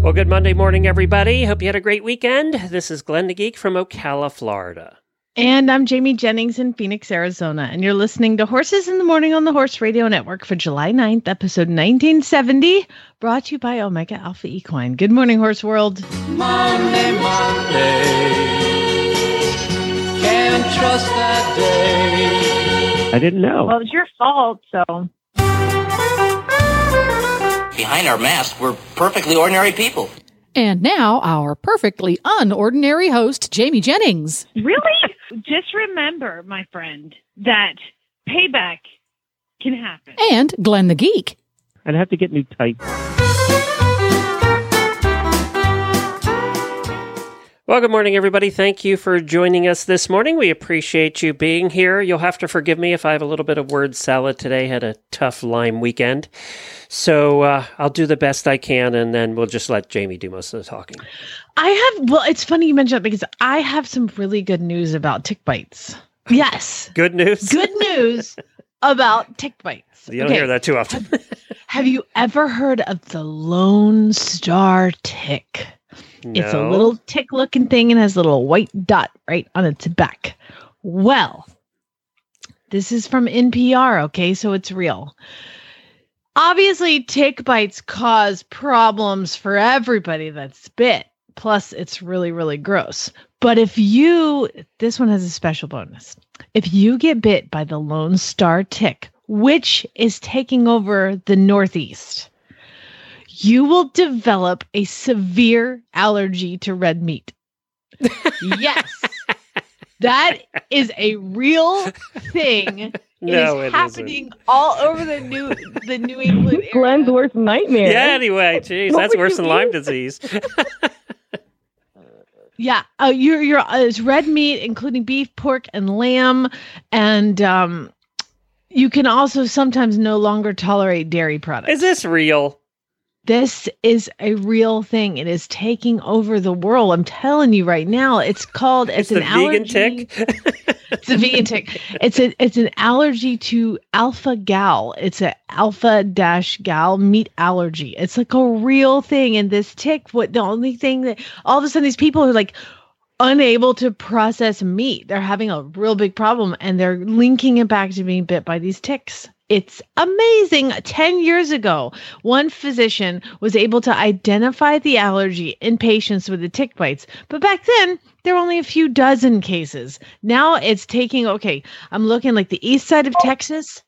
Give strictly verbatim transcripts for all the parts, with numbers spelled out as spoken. Well, good Monday morning, everybody. Hope you had a great weekend. This is Glenn the Geek from Ocala, Florida. And I'm Jamie Jennings in Phoenix, Arizona. And you're listening to Horses in the Morning on the Horse Radio Network for July ninth, episode nineteen seventy, brought to you by Omega Alpha Equine. Good morning, Horse World. Monday, Monday. Can't trust that day. I didn't know. Well, it was your fault, so... Behind our mask, we're perfectly ordinary people. And now, our perfectly unordinary host, Jamie Jennings. Really? Just remember, my friend, that payback can happen. And Glenn the Geek. I'd have to get new tights. Well, good morning, everybody. Thank you for joining us this morning. We appreciate you being here. You'll have to forgive me if I have a little bit of word salad today. I had a tough Lyme weekend. So uh, I'll do the best I can, and then we'll just let Jamie do most of the talking. I have, well, it's funny you mentioned that because I have some really good news about tick bites. Yes. Good news? Good news about tick bites. You don't okay. hear that too often. have, have you ever heard of the Lone Star Tick? No. It's a little tick-looking thing and has a little white dot right on its back. Well, this is from N P R, okay? So it's real. Obviously, tick bites cause problems for everybody that's bit. Plus, it's really, really gross. But if you, this one has a special bonus. If you get bit by the Lone Star tick, which is taking over the Northeast, you will develop a severe allergy to red meat. Yes. That is a real thing. No, it is it happening isn't. all over the New the New England area. Glenn's worst nightmare. Yeah, anyway, geez, what that's worse than mean? Lyme disease. Yeah, uh, you're, you're, uh, it's red meat, including beef, pork, and lamb. And um, you can also sometimes no longer tolerate dairy products. Is this real? This is a real thing. It is taking over the world. I'm telling you right now. It's called it's, it's an allergy. Tick. It's a vegan tick. It's a it's an allergy to alpha gal. It's an alpha dash gal meat allergy. It's like a real thing. And this tick, what the only thing that all of a sudden these people are like unable to process meat. They're having a real big problem, and they're linking it back to being bit by these ticks. It's amazing. ten years ago, one physician was able to identify the allergy in patients with the tick bites. But back then, there were only a few dozen cases. Now it's taking, okay, I'm looking like the east side of Texas,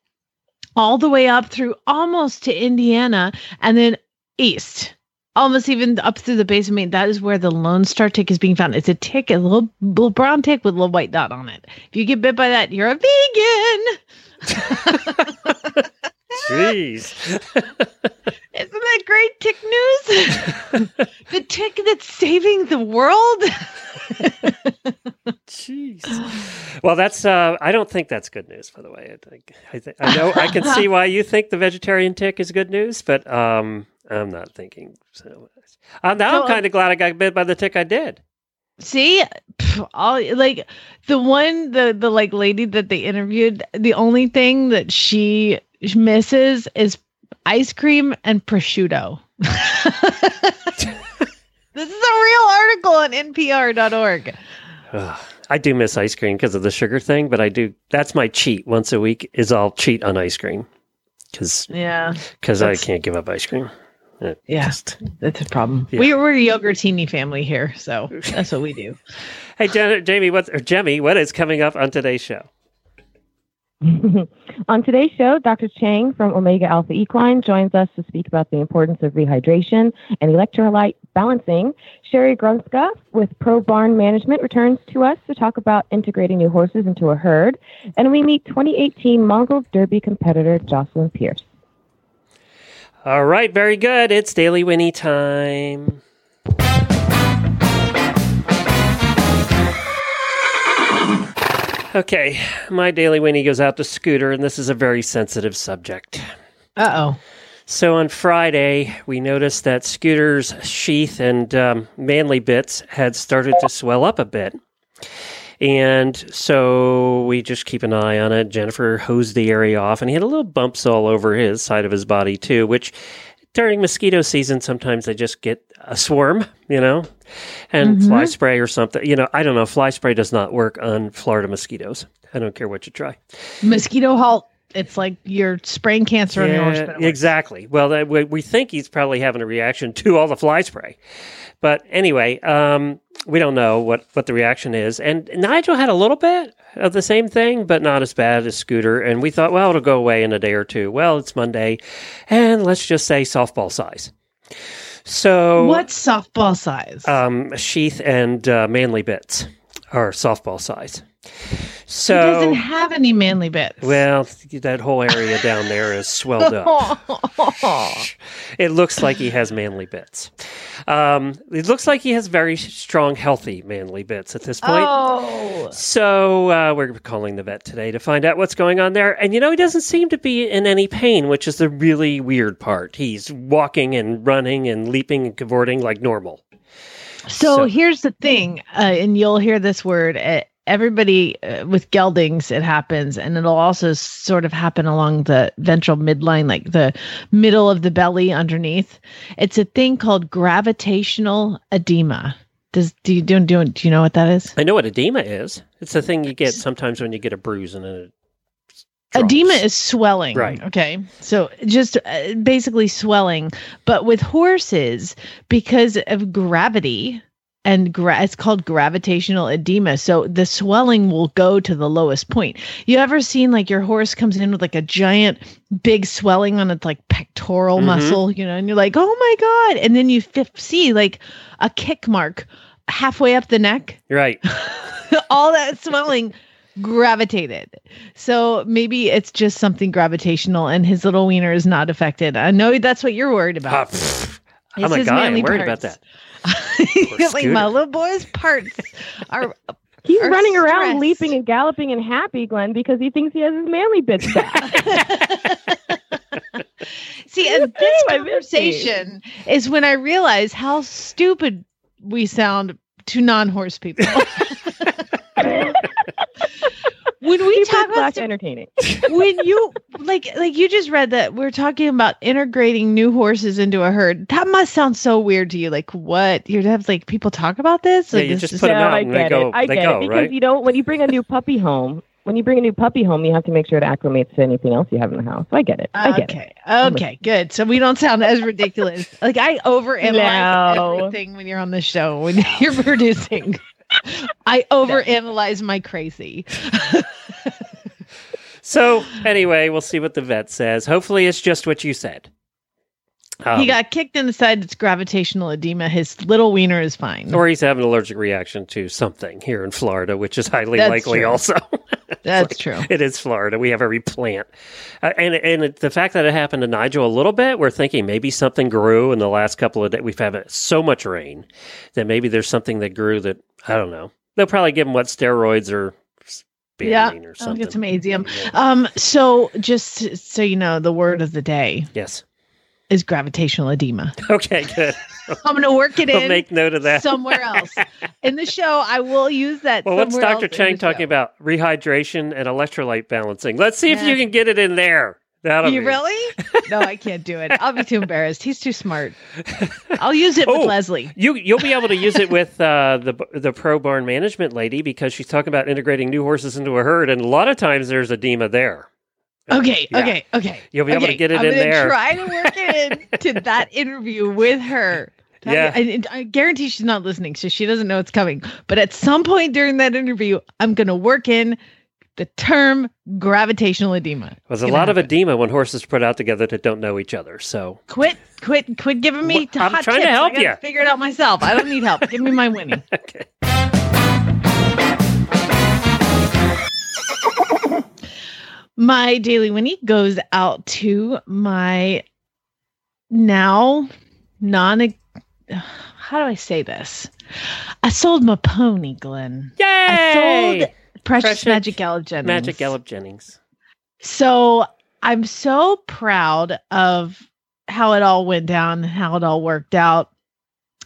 all the way up through almost to Indiana, and then east, almost even up through the base of Maine. That is where the Lone Star tick is being found. It's a tick, a little, little brown tick with a little white dot on it. If you get bit by that, you're a vegan. Jeez. Isn't that great tick news? The tick that's saving the world. Jeez. Well, that's uh I don't think that's good news, by the way. I think I, th- I know I can see why you think the vegetarian tick is good news, but um I'm not thinking so. I'm, now I'm kind of glad I got bit by the tick I did. See, all like the one, the, the like lady that they interviewed, the only thing that she misses is ice cream and prosciutto. This is a real article on N P R dot org. Oh, I do miss ice cream because of the sugar thing, but I do. That's my cheat once a week is I'll cheat on ice cream because yeah, because I can't give up ice cream. It yeah, just, that's a problem. Yeah. We, we're a yogurtini family here, so that's what we do. Hey, Jen, Jamie, what's, or Jemmy, what is coming up on today's show? On today's show, Doctor Chang from Omega Alpha Equine joins us to speak about the importance of rehydration and electrolyte balancing. Sherry Grunska with Pro Barn Management returns to us to talk about integrating new horses into a herd. And we meet twenty eighteen Mongol Derby competitor Jocelyn Pierce. All right, very good. It's Daily Winnie time. Okay, my Daily Weenie goes out to Scooter, and this is a very sensitive subject. Uh-oh. So on Friday, we noticed that Scooter's sheath and um, manly bits had started to swell up a bit. And so we just keep an eye on it. Jennifer hosed the area off, and he had a little bumps all over his side of his body, too, which during mosquito season, sometimes they just get a swarm, you know, and mm-hmm. fly spray or something. You know, I don't know. Fly spray does not work on Florida mosquitoes. I don't care what you try. Mosquito halt. It's like you're spraying cancer yeah, on your horse. Exactly. Well, we think he's probably having a reaction to all the fly spray. But anyway, um, we don't know what, what the reaction is. And Nigel had a little bit of the same thing, but not as bad as Scooter. And we thought, well, it'll go away in a day or two. Well, it's Monday. And let's just say softball size. So what's softball size? Um, sheath and uh, manly bits are softball size. So he doesn't have any manly bits. Well, that whole area down there is swelled up. It looks like he has manly bits. Um, it looks like he has very strong, healthy manly bits at this point. Oh. So uh, we're calling the vet today to find out what's going on there. And, you know, he doesn't seem to be in any pain, which is the really weird part. He's walking and running and leaping and cavorting like normal. So, so. here's the thing, uh, and you'll hear this word at everybody uh, with geldings, it happens, and it'll also sort of happen along the ventral midline, like the middle of the belly underneath. It's a thing called gravitational edema. Does do you do, do, do you know what that is? I know what edema is. It's the thing you get sometimes when you get a bruise and a drops. Edema is swelling. Right. Okay. So just uh, basically swelling, but with horses, because of gravity. And gra- it's called gravitational edema. So the swelling will go to the lowest point. You ever seen like your horse comes in with like a giant big swelling on its like pectoral mm-hmm. muscle, you know, and you're like, oh my God. And then you f- see like a kick mark halfway up the neck. Right. All that swelling gravitated. So maybe it's just something gravitational and his little wiener is not affected. I know that's what you're worried about. Uh, I'm a guy. I'm worried parts. about that. Like my little boy's parts are he's are running stressed. around leaping and galloping and happy, Glenn, because he thinks he has his manly bits back. See, and this conversation is when I realize how stupid we sound to non-horse people. When we people talk about entertaining, when you like, like you just read that we're talking about integrating new horses into a herd, that must sound so weird to you. Like, what? You're to have like people talk about this? Like, yeah, you this just is put them out I and they go. I get it. Go, because right? you don't. When you bring a new puppy home, when you bring a new puppy home, you have to make sure it acclimates to anything else you have in the house. So I get it. I get okay. it. Okay. Okay. Good. So we don't sound as ridiculous. Like I overanalyze no. everything when you're on the show when you're producing. I overanalyze my crazy. So anyway, we'll see what the vet says. Hopefully it's just what you said. Um, he got kicked in the side. It's gravitational edema. His little wiener is fine. Or he's having an allergic reaction to something here in Florida, which is highly That's likely true. also. That's like, true. It is Florida. We have every plant. Uh, and and it, the fact that it happened to Nigel a little bit, we're thinking maybe something grew in the last couple of days. We've had so much rain that maybe there's something that grew that, I don't know. They'll probably give him what steroids or... Yeah, or I'll get some Asium. Um, so just so you know, the word of the day, yes, is gravitational edema. Okay, good. I'm going to work it we'll in. Make note of that somewhere else in the show. I will use that. Well, what's Doctor Chang talking show. about? Rehydration and electrolyte balancing. Let's see yeah. if you can get it in there. That'll you be. really? No, I can't do it. I'll be too embarrassed. He's too smart. I'll use it oh, with Leslie. You, you'll be able to use it with uh, the the Pro Barn Management lady because she's talking about integrating new horses into a herd, and a lot of times there's edema there. Okay, yeah. okay, okay. You'll be okay. able to get it I'm in there. Try to work it in to that interview with her. Tell yeah, me, I, I guarantee she's not listening, so she doesn't know it's coming. But at some point during that interview, I'm going to work in the term gravitational edema. There's a lot happen. of edema when horses put out together that don't know each other. So quit, quit, quit giving me well, hot I'm trying tips. to help I you. Figure it out myself. I don't need help. Give me my Winnie. Okay. My Daily Winnie goes out to my now non. How do I say this? I sold my pony, Glenn. Yay! I sold Precious, Precious Magic Gallop Jennings. Magic Gallop Jennings. So I'm so proud of how it all went down and how it all worked out.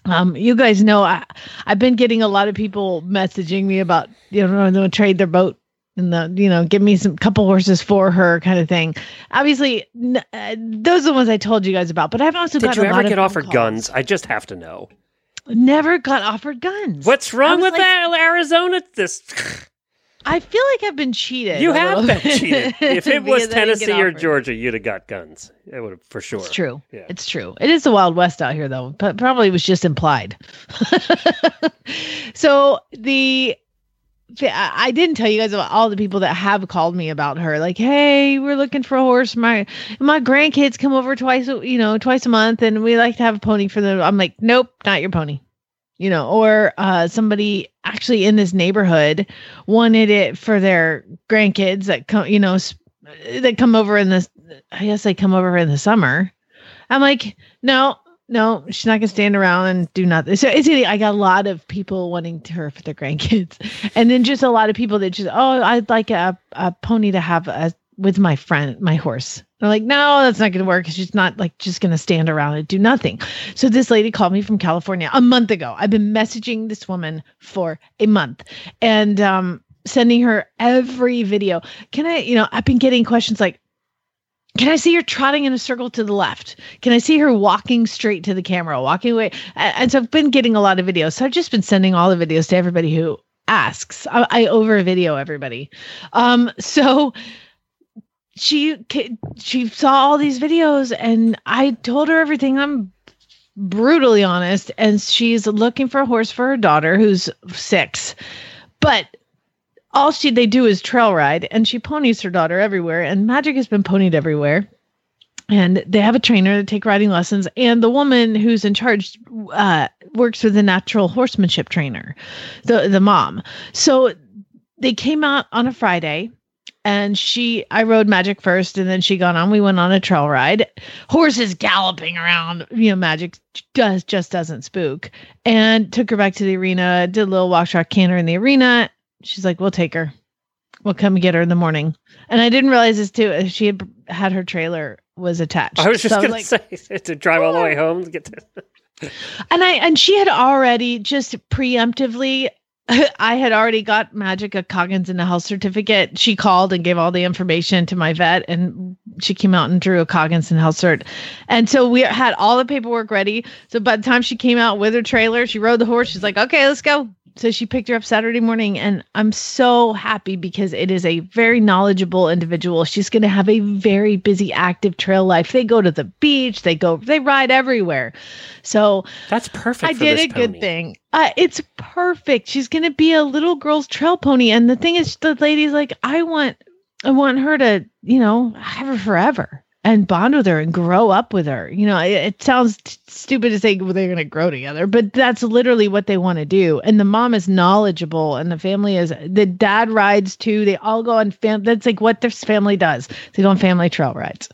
Um, you guys know I, I've been getting a lot of people messaging me about, you know, they'll trade their boat and the, you know, give me some couple horses for her kind of thing. Obviously, n- uh, those are the ones I told you guys about, but I've also Did got a lot of Did you ever get offered calls. guns? I just have to know. Never got offered guns. What's wrong with like, that, Arizona? This... I feel like I've been cheated. You have been cheated. If it was Tennessee or Georgia, you'd have got guns. It would have, for sure. It's true. Yeah. It's true. It is the Wild West out here, though. But probably was just implied. So the, I didn't tell you guys about all the people that have called me about her. Like, hey, we're looking for a horse. My my grandkids come over twice, you know, twice a month, and we like to have a pony for them. I'm like, nope, not your pony. You know, or uh, somebody actually in this neighborhood wanted it for their grandkids that come, you know, sp- that come over in the, I guess they come over in the summer. I'm like, no, no, she's not going to stand around and do nothing. So it's, I got a lot of people wanting her for their grandkids. And then just a lot of people that just, oh, I'd like a, a pony to have a, with my friend, my horse. They're like, no, that's not going to work. It's just not like just going to stand around and do nothing. So this lady called me from California a month ago. I've been messaging this woman for a month and um, sending her every video. Can I, you know, I've been getting questions like, can I see her trotting in a circle to the left? Can I see her walking straight to the camera, walking away? And so I've been getting a lot of videos. So I've just been sending all the videos to everybody who asks. I, I over video everybody. Um, so She she saw all these videos and I told her everything. I'm brutally honest. And she's looking for a horse for her daughter who's six. But all she they do is trail ride. And she ponies her daughter everywhere. And Magic has been ponied everywhere. And they have a trainer to take riding lessons. And the woman who's in charge uh, works with a natural horsemanship trainer, the the mom. So they came out on a Friday. And she, I rode Magic first and then she got on, we went on a trail ride, horses galloping around, you know, Magic does just doesn't spook, and took her back to the arena, did a little walk, trot, canter in the arena. She's like, we'll take her. We'll come get her in the morning. And I didn't realize this too. She had had her trailer was attached. I was just so going like, to say to drive oh. all the way home to get to. and I, and she had already just preemptively I had already got Magic a Coggins and a health certificate. She called and gave all the information to my vet and she came out and drew a Coggins and health cert. And so we had all the paperwork ready. So by the time she came out with her trailer, she rode the horse. She's like, okay, let's go. So she picked her up Saturday morning and I'm so happy because it is a very knowledgeable individual. She's going to have a very busy, active trail life. They go to the beach, they go, they ride everywhere. So that's perfect. I for did this a pony. good thing. Uh, it's perfect. She's going to be a little girl's trail pony. And the thing is, the lady's like, I want, I want her to, you know, have her forever and bond with her and grow up with her. You know, it, it sounds t- stupid to say well, they're going to grow together, but that's literally what they want to do. And the mom is knowledgeable and the family is, the dad rides too. They all go on fam. That's like what this family does. They go on family trail rides.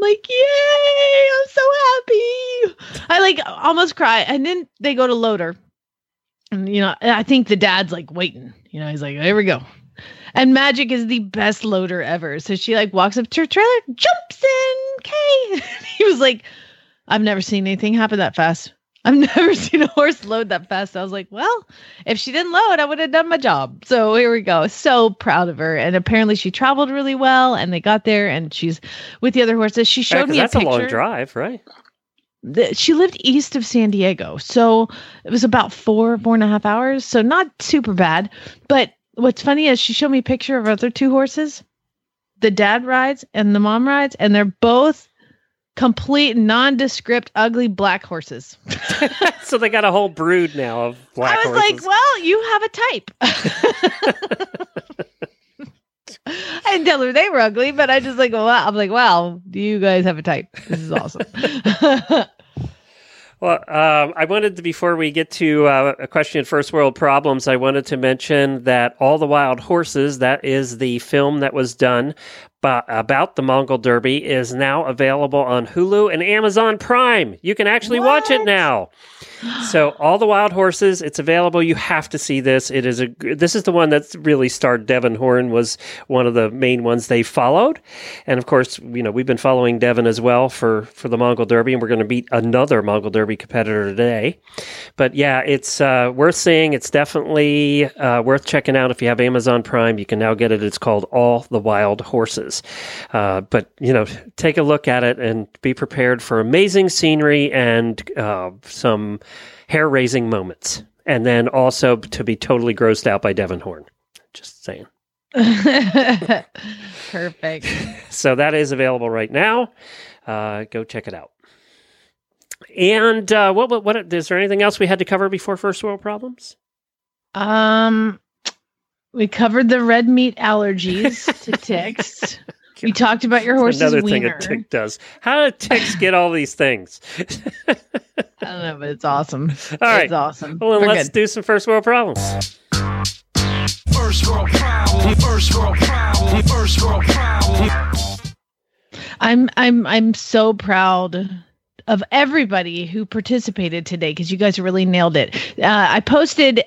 Like, yay. I'm so happy. I like almost cry. And then they go to load her. And, you know, I think the dad's like waiting, you know, he's like, here we go. And Magic is the best loader ever. So she like walks up to her trailer, jumps in. Okay. He was like, I've never seen anything happen that fast. I've never seen a horse load that fast. I was like, well, if she didn't load, I would have done my job. So here we go. So proud of her. And apparently she traveled really well and they got there and she's with the other horses. She showed yeah, me a that's picture. That's a long drive, right? She lived east of San Diego, so it was about four, four and a half hours. So not super bad. But what's funny is she showed me a picture of her other two horses. The dad rides and the mom rides, and they're both complete, nondescript, ugly black horses. So they got a whole brood now of black horses. I was horses. like, well, you have a type. I didn't tell her they were ugly, but I just like, well, wow. I'm like, wow, do you guys have a type? This is awesome. Well, um, I wanted to, before we get to uh, a question of first world problems, I wanted to mention that All the Wild Horses, that is the film that was done But about the Mongol Derby is now available on Hulu and Amazon Prime. You can actually what? watch it now. So All the Wild Horses, it's available. You have to see this. It is a this is the one that's really starred Devin Horn, was one of the main ones they followed. And of course, you know, we've been following Devin as well for, for the Mongol Derby, and we're going to meet another Mongol Derby competitor today. But yeah, it's uh, worth seeing. It's definitely uh, worth checking out. If you have Amazon Prime, you can now get it. It's called All the Wild Horses. Uh, but, you know, take a look at it and be prepared for amazing scenery and uh, some hair-raising moments. And then also to be totally grossed out by Devin Horn. Just saying. Perfect. So that is available right now. Uh, go check it out. And uh, what, what, what, is there anything else we had to cover before First World Problems? Um... We covered the red meat allergies to ticks. We talked about your horse's wiener. Another thing a tick does. How do ticks get all these things? I don't know, but it's awesome. All right. It's awesome. Well, then let's good. do some First World Problems. First World Problem. First World Problem. First World Problem. I'm, I'm, I'm so proud of everybody who participated today because you guys really nailed it. Uh, I posted...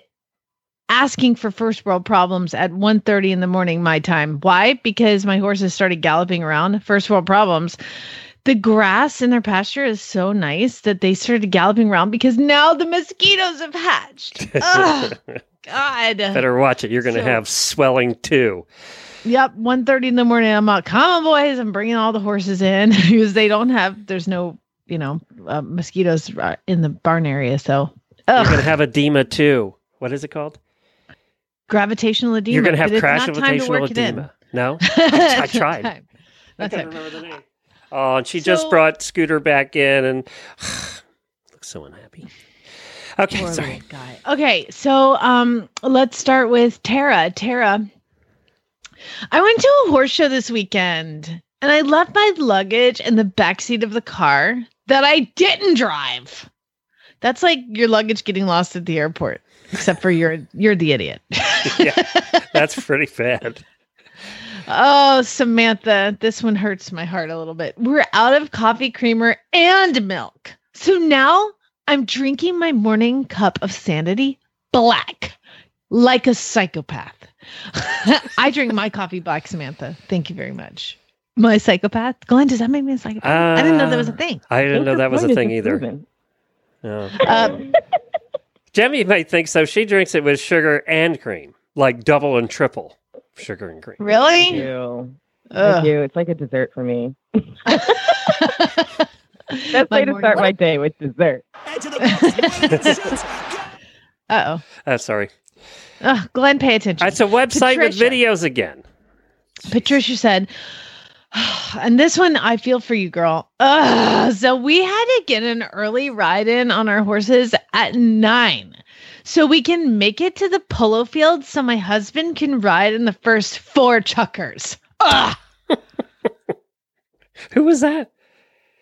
asking for first world problems at one thirty in the morning, my time. Why? Because my horses started galloping around. First world problems. The grass in their pasture is so nice that they started galloping around because now the mosquitoes have hatched. Oh, God. Better watch it. You're going to so, have swelling too. Yep. one thirty in the morning. I'm like, come on, boys. I'm bringing all the horses in because they don't have, there's no, you know, uh, mosquitoes in the barn area. So ugh. You're going to have edema too. What is it called? Gravitational edema. You're going to have crash-vitational edema. No? I, I tried. Time. I can't remember the name. Oh, and she so, just brought Scooter back in and looks so unhappy. Okay, sorry. Guy. Okay, so um, let's start with Tara. Tara, I went to a horse show this weekend and I left my luggage in the backseat of the car that I didn't drive. That's like your luggage getting lost at the airport. Except for you're you're the idiot. Yeah, that's pretty bad. Oh, Samantha, this one hurts my heart a little bit. We're out of coffee creamer and milk. So now I'm drinking my morning cup of sanity black, like a psychopath. I drink my coffee black, Samantha. Thank you very much. My psychopath? Glenn, does that make me a psychopath? Uh, I didn't know that was a thing. I didn't know that was a thing either. No. Um, Jemmy might think so. She drinks it with sugar and cream, like double and triple sugar and cream. Really? I do. I do. It's like a dessert for me. That's my way to start my day, with dessert. Uh-oh. Uh, sorry. Uh, Glenn, pay attention. It's a website Patricia. with videos again. Patricia said... And this one, I feel for you, girl. Ugh. So we had to get an early ride in on our horses at nine so we can make it to the polo field so my husband can ride in the first four chuckers. Ugh. Who was that?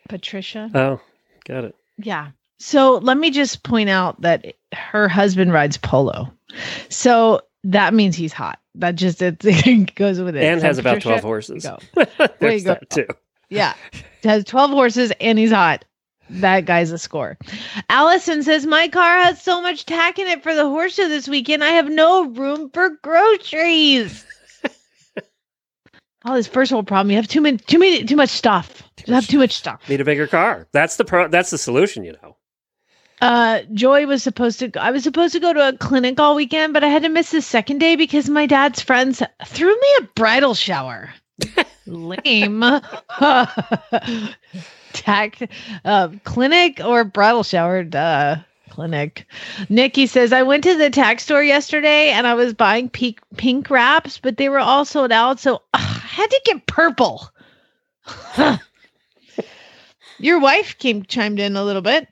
Patricia. Oh, got it. Yeah. So let me just point out that her husband rides polo. So that means he's hot. That just it, it goes with it. And so has Patricia, about twelve horses. Go. There you go. Too. Yeah. Has twelve horses and he's hot. That guy's a score. Allison says, my car has so much tack in it for the horse show this weekend. I have no room for groceries. All this first world problem. You have too many, too many, too much stuff. Too you much have too much stuff. Need a bigger car. That's the pro. That's the solution, you know. Uh, Joy was supposed to, I was supposed to go to a clinic all weekend, but I had to miss the second day because my dad's friends threw me a bridal shower. Lame. Tact, uh, clinic or bridal shower, duh. Clinic. Nikki says, I went to the tack store yesterday and I was buying pink, pink wraps, but they were all sold out. So uh, I had to get purple. Your wife came chimed in a little bit.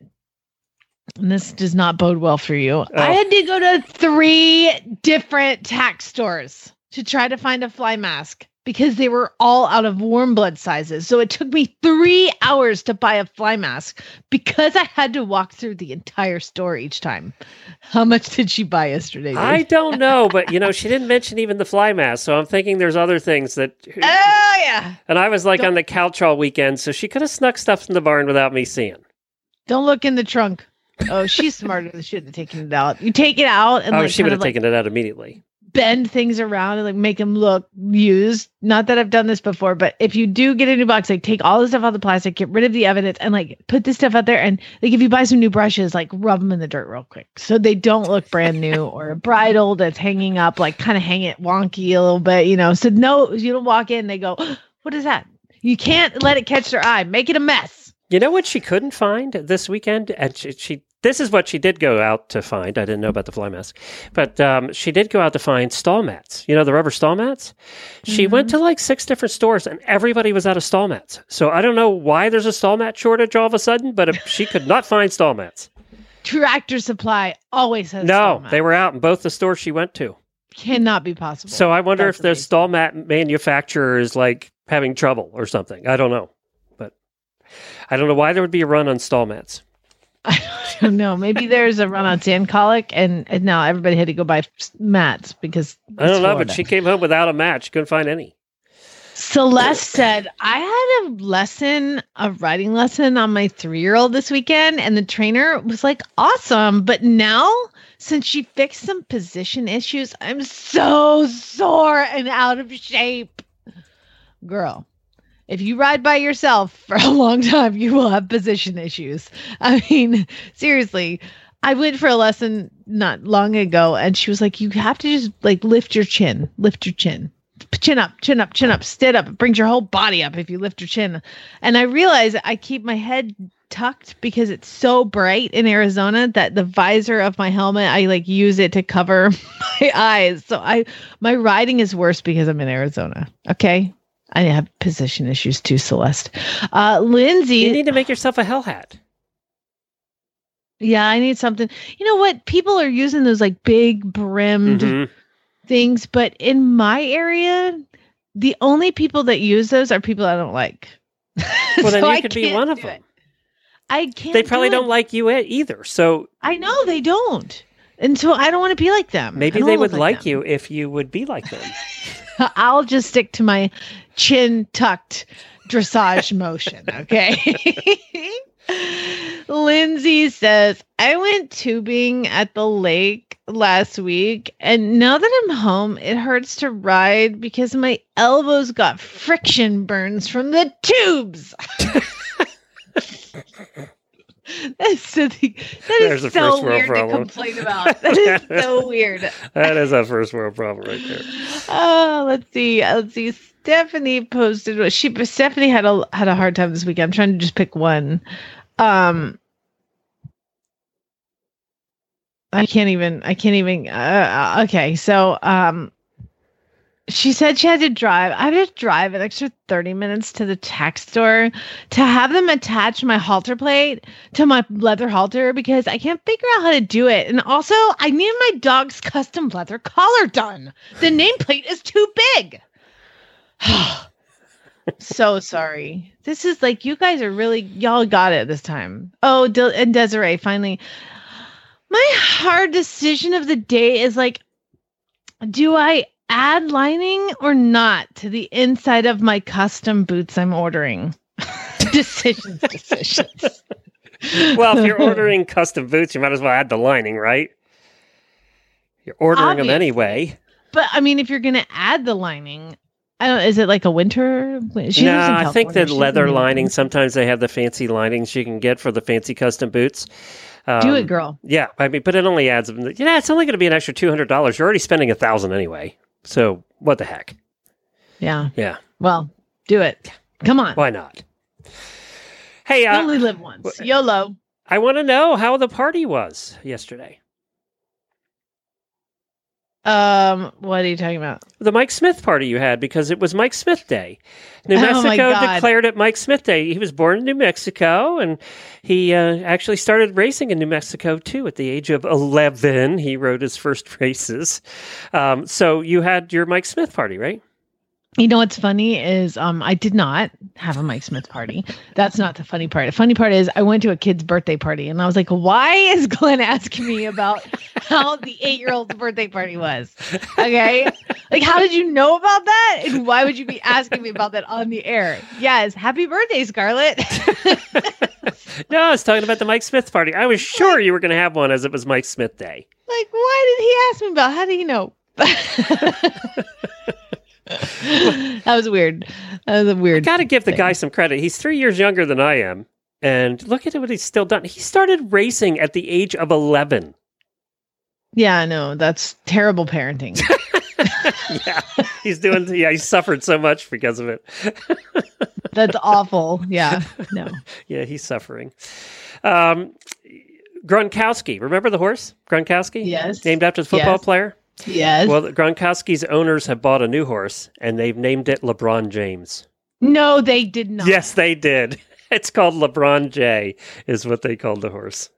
And this does not bode well for you. Oh. I had to go to three different tack stores to try to find a fly mask. because they were all out of warm blood sizes. So it took me three hours to buy a fly mask because I had to walk through the entire store each time. How much did she buy yesterday? Dude? I don't know, but you know, she didn't mention even the fly mask. So I'm thinking there's other things that... Oh, yeah. And I was like don't... on the couch all weekend, so she could have snuck stuff in the barn without me seeing. Don't look in the trunk. Oh, she's smarter than she would have taken it out. You take it out. And oh, like, she would have like... taken it out immediately. Bend things around and like make them look used. Not that I've done this before, but if you do get a new box, like take all the stuff out of the plastic, get rid of the evidence, and like put this stuff out there. And like if you buy some new brushes, like rub them in the dirt real quick so they don't look brand new, or a bridle that's hanging up, like kind of hang it wonky a little bit, you know. So no, you don't walk in, they go, "What is that?" You can't let it catch their eye. Make it a mess. You know what she couldn't find this weekend, and she. she This is what she did go out to find. I didn't know about the fly mask, but um, she did go out to find stall mats. You know, the rubber stall mats? Mm-hmm. She went to like six different stores and everybody was out of stall mats. So I don't know why there's a stall mat shortage all of a sudden, but she could not find stall mats. Tractor Supply always has no, stall mats. No, they were out in both the stores she went to. Cannot be possible. So I wonder That's if the amazing. Stall mat manufacturer is like having trouble or something. I don't know, but I don't know why there would be a run on stall mats. I don't know. Maybe there's a run on sand colic, and, and now everybody had to go buy mats because I don't know. Florida. But she came home without a mat. She couldn't find any. Celeste said, "I had a lesson, a riding lesson, on my three-year-old this weekend, and the trainer was like, 'Awesome,' but now since she fixed some position issues, I'm so sore and out of shape, girl." If you ride by yourself for a long time, you will have position issues. I mean, seriously, I went for a lesson not long ago and she was like, "You have to just like lift your chin, lift your chin, chin up, chin up, chin up, stand up. It brings your whole body up if you lift your chin." And I realized I keep my head tucked because it's so bright in Arizona that the visor of my helmet, I like use it to cover my eyes. So I, my riding is worse because I'm in Arizona. Okay. I have position issues too, Celeste. Uh, Lindsay. You need to make yourself a hell hat. Yeah, I need something. You know what? People are using those like big brimmed mm-hmm. things, but in my area, the only people that use those are people I don't like. Well, then so you could be one of them. It. I can't. They probably do don't like you either. So I know they don't. And so I don't want to be like them. Maybe they would like, like you if you would be like them. I'll just stick to my chin tucked dressage motion. Okay. Lindsay says, "I went tubing at the lake last week, and now that I'm home, it hurts to ride because my elbows got friction burns from the tubes." That's so the, that There's is so weird problem. To complain about. That is so weird. That is a first world problem right there. Oh, let's see. Let's see. Stephanie posted what she. Stephanie had a had a hard time this week. I'm trying to just pick one. Um, I can't even. I can't even. Uh, okay, so um, she said she had to drive. I had to drive an extra thirty minutes to the tack store to have them attach my halter plate to my leather halter because I can't figure out how to do it. And also, I need my dog's custom leather collar done. The nameplate is too big. So sorry. This is like, you guys are really, y'all got it this time. Oh, De- and Desiree, finally. My hard decision of the day is like, do I add lining or not to the inside of my custom boots I'm ordering? decisions, decisions. Well, if you're ordering custom boots, you might as well add the lining, right? You're ordering Obviously. Them anyway. But I mean, if you're going to add the lining, I don't. Is it like a winter? She no, I think the leather lining. Sometimes they have the fancy linings you can get for the fancy custom boots. Um, Do it, girl. Yeah, I mean, but it only adds. Yeah, it's only going to be an extra two hundred dollars. You're already spending a thousand anyway. So what the heck? Yeah. Yeah. Well, do it. Come on. Why not? Hey, uh, only live once. W- YOLO. I want to know how the party was yesterday. Um, what are you talking about? The Mike Smith party you had because it was Mike Smith Day. New Mexico oh declared it Mike Smith Day. He was born in New Mexico, and he uh, actually started racing in New Mexico, too, at the age of eleven. He rode his first races. Um, so you had your Mike Smith party, right? You know what's funny is um, I did not have a Mike Smith party. That's not the funny part. The funny part is I went to a kid's birthday party and I was like, why is Glenn asking me about how the eight-year-old's birthday party was? Okay. Like, how did you know about that? And why would you be asking me about that on the air? Yes. Happy birthday, Scarlett. No, I was talking about the Mike Smith party. I was sure you were going to have one as it was Mike Smith Day. Like, why did he ask me about? How do you know? That was weird. That was a weird. Got to give the thing. guy some credit. He's three years younger than I am, and look at what he's still done. He started racing at the age of eleven. Yeah, no, that's terrible parenting. yeah, he's doing. Yeah, he suffered so much because of it. That's awful. Yeah, no. Yeah, he's suffering. Um, Gronkowski, remember the horse Gronkowski? Yes, named after the football yes. player. Yes. Well, Gronkowski's owners have bought a new horse, and they've named it LeBron James. No, they did not. Yes, they did. It's called LeBron J, is what they called the horse.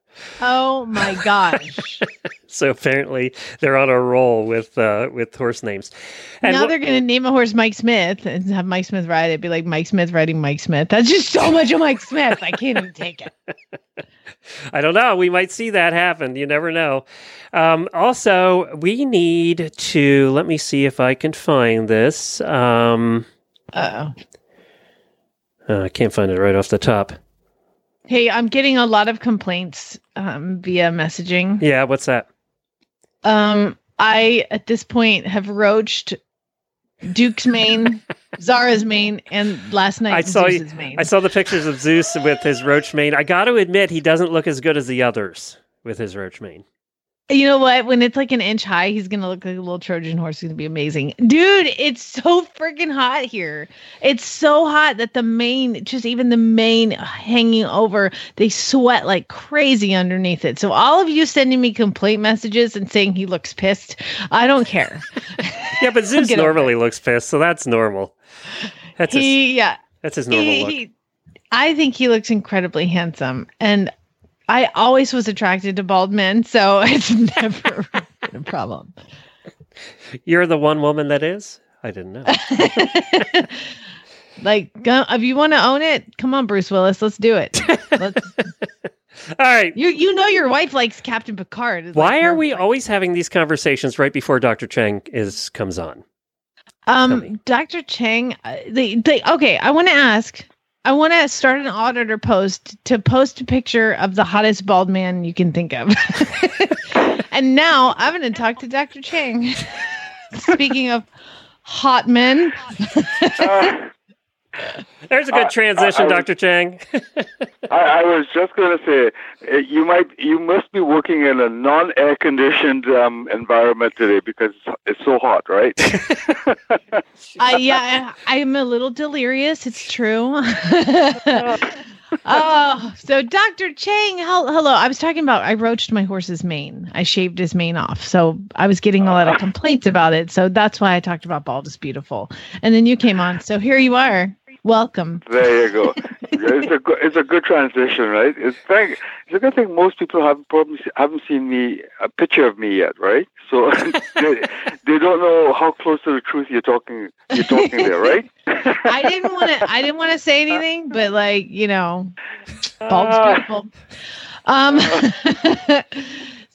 Oh my gosh! So apparently they're on a roll with uh, with horse names. And now wh- they're going to name a horse Mike Smith and have Mike Smith ride it. Be like Mike Smith riding Mike Smith. That's just so much of Mike Smith. I can't even take it. I don't know. We might see that happen. You never know. Um, also, we need to let me see if I can find this. Um, Uh-oh. Uh, I can't find it right off the top. Hey, I'm getting a lot of complaints um, via messaging. Yeah, what's that? Um, I, at this point, have roached Duke's mane, Zara's mane, and last night I saw Zeus's mane. I saw the pictures of Zeus with his roach mane. I got to admit, he doesn't look as good as the others with his roach mane. You know what? When it's like an inch high, he's going to look like a little Trojan horse. He's going to be amazing. Dude, it's so freaking hot here. It's so hot that the mane, just even the mane hanging over, they sweat like crazy underneath it. So all of you sending me complaint messages and saying he looks pissed, I don't care. Yeah, but Zeus normally looks pissed, so that's normal. That's his, he, yeah. That's his normal he, look. He, I think he looks incredibly handsome, and I always was attracted to bald men, so it's never been a problem. You're the one woman that is? I didn't know. Like, if you want to own it, come on, Bruce Willis, let's do it. Let's... All right. You you know your wife likes Captain Picard. It's Why like, are we like... always having these conversations right before Doctor Chang is comes on? Um, Doctor Chang, they, they, okay, I want to ask... I want to start an auditor post to post a picture of the hottest bald man you can think of. And now I'm going to talk to Doctor Chang. Speaking of hot men. uh, There's a good I, transition, I, I Doctor Was, Chang. I, I was just going to say, you might, you must be working in a non-air conditioned um, environment today because it's so hot, right? uh, yeah, I, I'm a little delirious. It's true. Oh, so Doctor Chang, hello. I was talking about, I roached my horse's mane. I shaved his mane off. So I was getting a lot of complaints about it. So that's why I talked about bald is beautiful. And then you came on. So here you are. Welcome. There you go. It's a good, it's a good transition, right? It's, very, it's a good thing most people haven't probably haven't seen me a picture of me yet, right? So they, they don't know how close to the truth you're talking. You're talking there, right? I didn't want to. I didn't want to say anything, but like you know, bald's people. Um,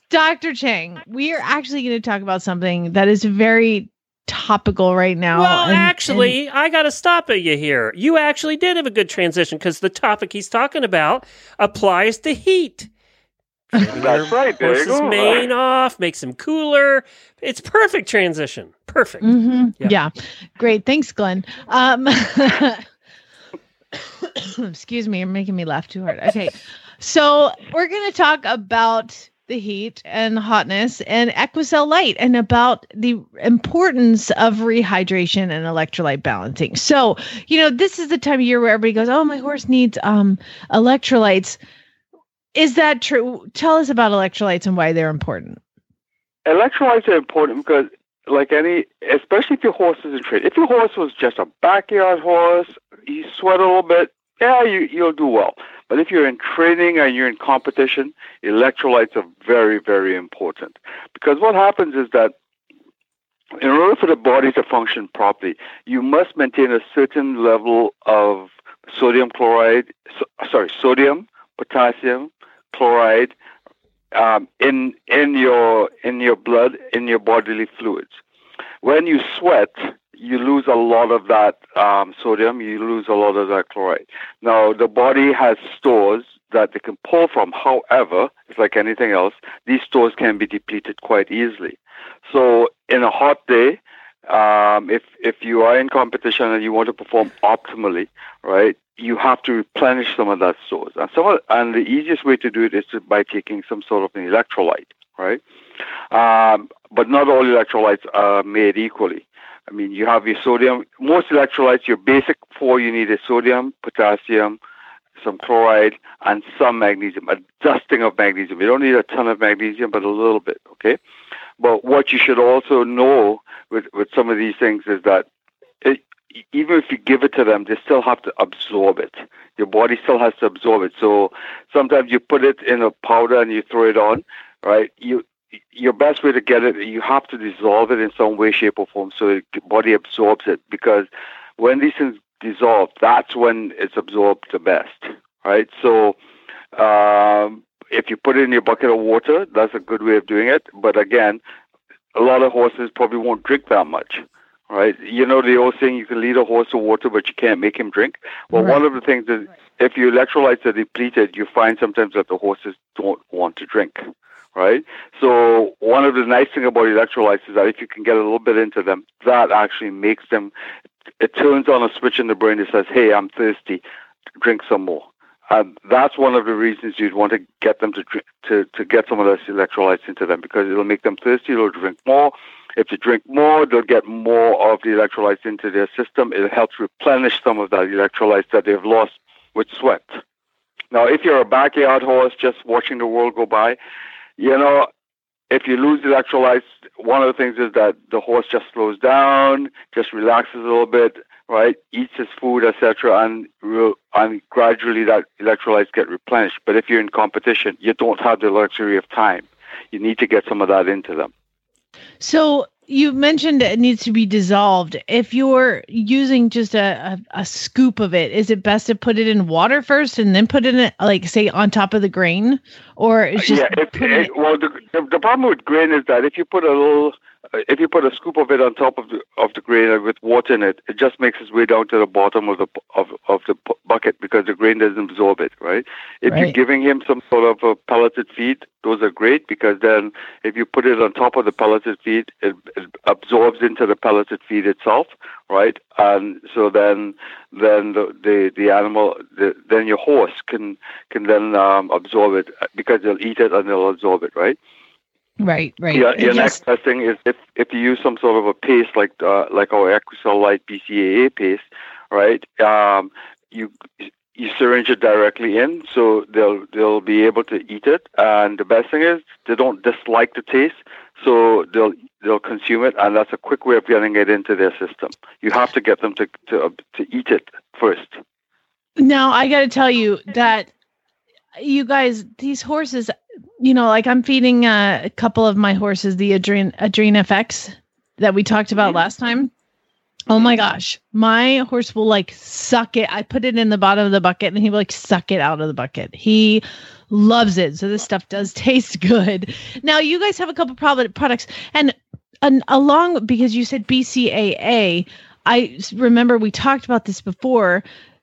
Doctor Chang, we are actually going to talk about something that is very topical right now. Well, and, actually, and... I got to stop at you here. You actually did have a good transition because the topic he's talking about applies to heat. That's right. There horse's you go. Mane off, makes him cooler. It's perfect transition. Perfect. Mm-hmm. Yep. Yeah. Great. Thanks, Glenn. Um, excuse me. You're making me laugh too hard. Okay. So we're going to talk about the heat and hotness and EquiCell Lyte and about the importance of rehydration and electrolyte balancing. So, you know, this is the time of year where everybody goes, oh, my horse needs um, electrolytes. Is that true? Tell us about electrolytes and why they're important. Electrolytes are important because like any, especially if your horse is in trade, if your horse was just a backyard horse, you sweat a little bit, yeah, you, you'll do well. But if you're in training and you're in competition, electrolytes are very, very important. Because what happens is that in order for the body to function properly, you must maintain a certain level of sodium chloride, so, sorry, sodium, potassium, chloride um, in in your in your blood, in your bodily fluids. When you sweat, you lose a lot of that um, sodium, you lose a lot of that chloride. Now, the body has stores that they can pull from. However, it's like anything else, these stores can be depleted quite easily. So in a hot day, um, if if you are in competition and you want to perform optimally, right, you have to replenish some of that stores. And some of, and the easiest way to do it is to, by taking some sort of an electrolyte, right? Um, but not all electrolytes are made equally. I mean, you have your sodium. Most electrolytes, your basic four you need is sodium, potassium, some chloride, and some magnesium, a dusting of magnesium. You don't need a ton of magnesium, but a little bit, okay? But what you should also know with, with some of these things is that it, even if you give it to them, they still have to absorb it. Your body still has to absorb it. So sometimes you put it in a powder and you throw it on, right? You, your best way to get it, you have to dissolve it in some way, shape, or form so the body absorbs it, because when these things dissolve, that's when it's absorbed the best, right? So um, if you put it in your bucket of water, that's a good way of doing it. But again, a lot of horses probably won't drink that much, right? You know the old saying, you can lead a horse to water, but you can't make him drink. Well, right. One of the things is if your electrolytes are depleted, you find sometimes that the horses don't want to drink, right? So one of the nice things about electrolytes is that if you can get a little bit into them, that actually makes them, it turns on a switch in the brain that says, hey, I'm thirsty, drink some more. And that's one of the reasons you'd want to get them to drink, to, to get some of those electrolytes into them, because it'll make them thirsty, they'll drink more. If they drink more, they'll get more of the electrolytes into their system. It helps replenish some of that electrolytes that they've lost with sweat. Now, if you're a backyard horse just watching the world go by, you know, if you lose electrolytes, one of the things is that the horse just slows down, just relaxes a little bit, right, eats his food, et cetera, and re- and gradually that electrolytes get replenished. But if you're in competition, you don't have the luxury of time. You need to get some of that into them. So you mentioned it needs to be dissolved. If you're using just a, a, a scoop of it, is it best to put it in water first and then put it in, like, say, on top of the grain? Or it's just yeah, it, it, it, well, the, the, the problem with grain is that if you put a little, if you put a scoop of it on top of the of the grain with water in it, it just makes its way down to the bottom of the of of the bucket because the grain doesn't absorb it, right? If right. You're giving him some sort of a pelleted feed, those are great, because then if you put it on top of the pelleted feed, it, it absorbs into the pelleted feed itself, right? And so then, then the the, the animal, the, then your horse can can then um, absorb it, because they'll eat it and they'll absorb it, right? Right, right. Yeah, your next best thing is if if you use some sort of a paste like uh, like our EquiCell Lyte B C A A paste, right? Um, you you syringe it directly in, so they'll they'll be able to eat it. And the best thing is they don't dislike the taste, so they'll they'll consume it, and that's a quick way of getting it into their system. You have to get them to to to eat it first. Now I got to tell you that you guys, these horses. You know, like I'm feeding uh, a couple of my horses the Adrenal F X that we talked about last time. Oh my gosh, my horse will like suck it. I put it in the bottom of the bucket and he will like suck it out of the bucket. He loves it. So this stuff does taste good. Now you guys have a couple of products, and, and along, because you said B C A A, I remember we talked about this before.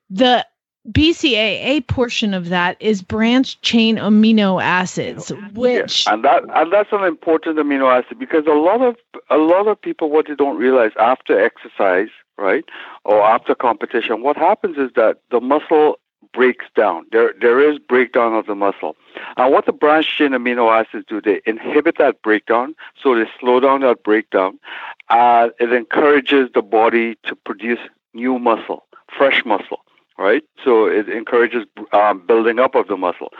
The B C A A portion of that is branched chain amino acids, which yeah. and that and that's an important amino acid, because a lot of a lot of people, what they don't realize, after exercise, right, or after competition, what happens is that the muscle breaks down. There there is breakdown of the muscle, and what the branched chain amino acids do, they inhibit that breakdown, so they slow down that breakdown, and it encourages the body to produce new muscle, fresh muscle. Right, so it encourages um, building up of the muscle.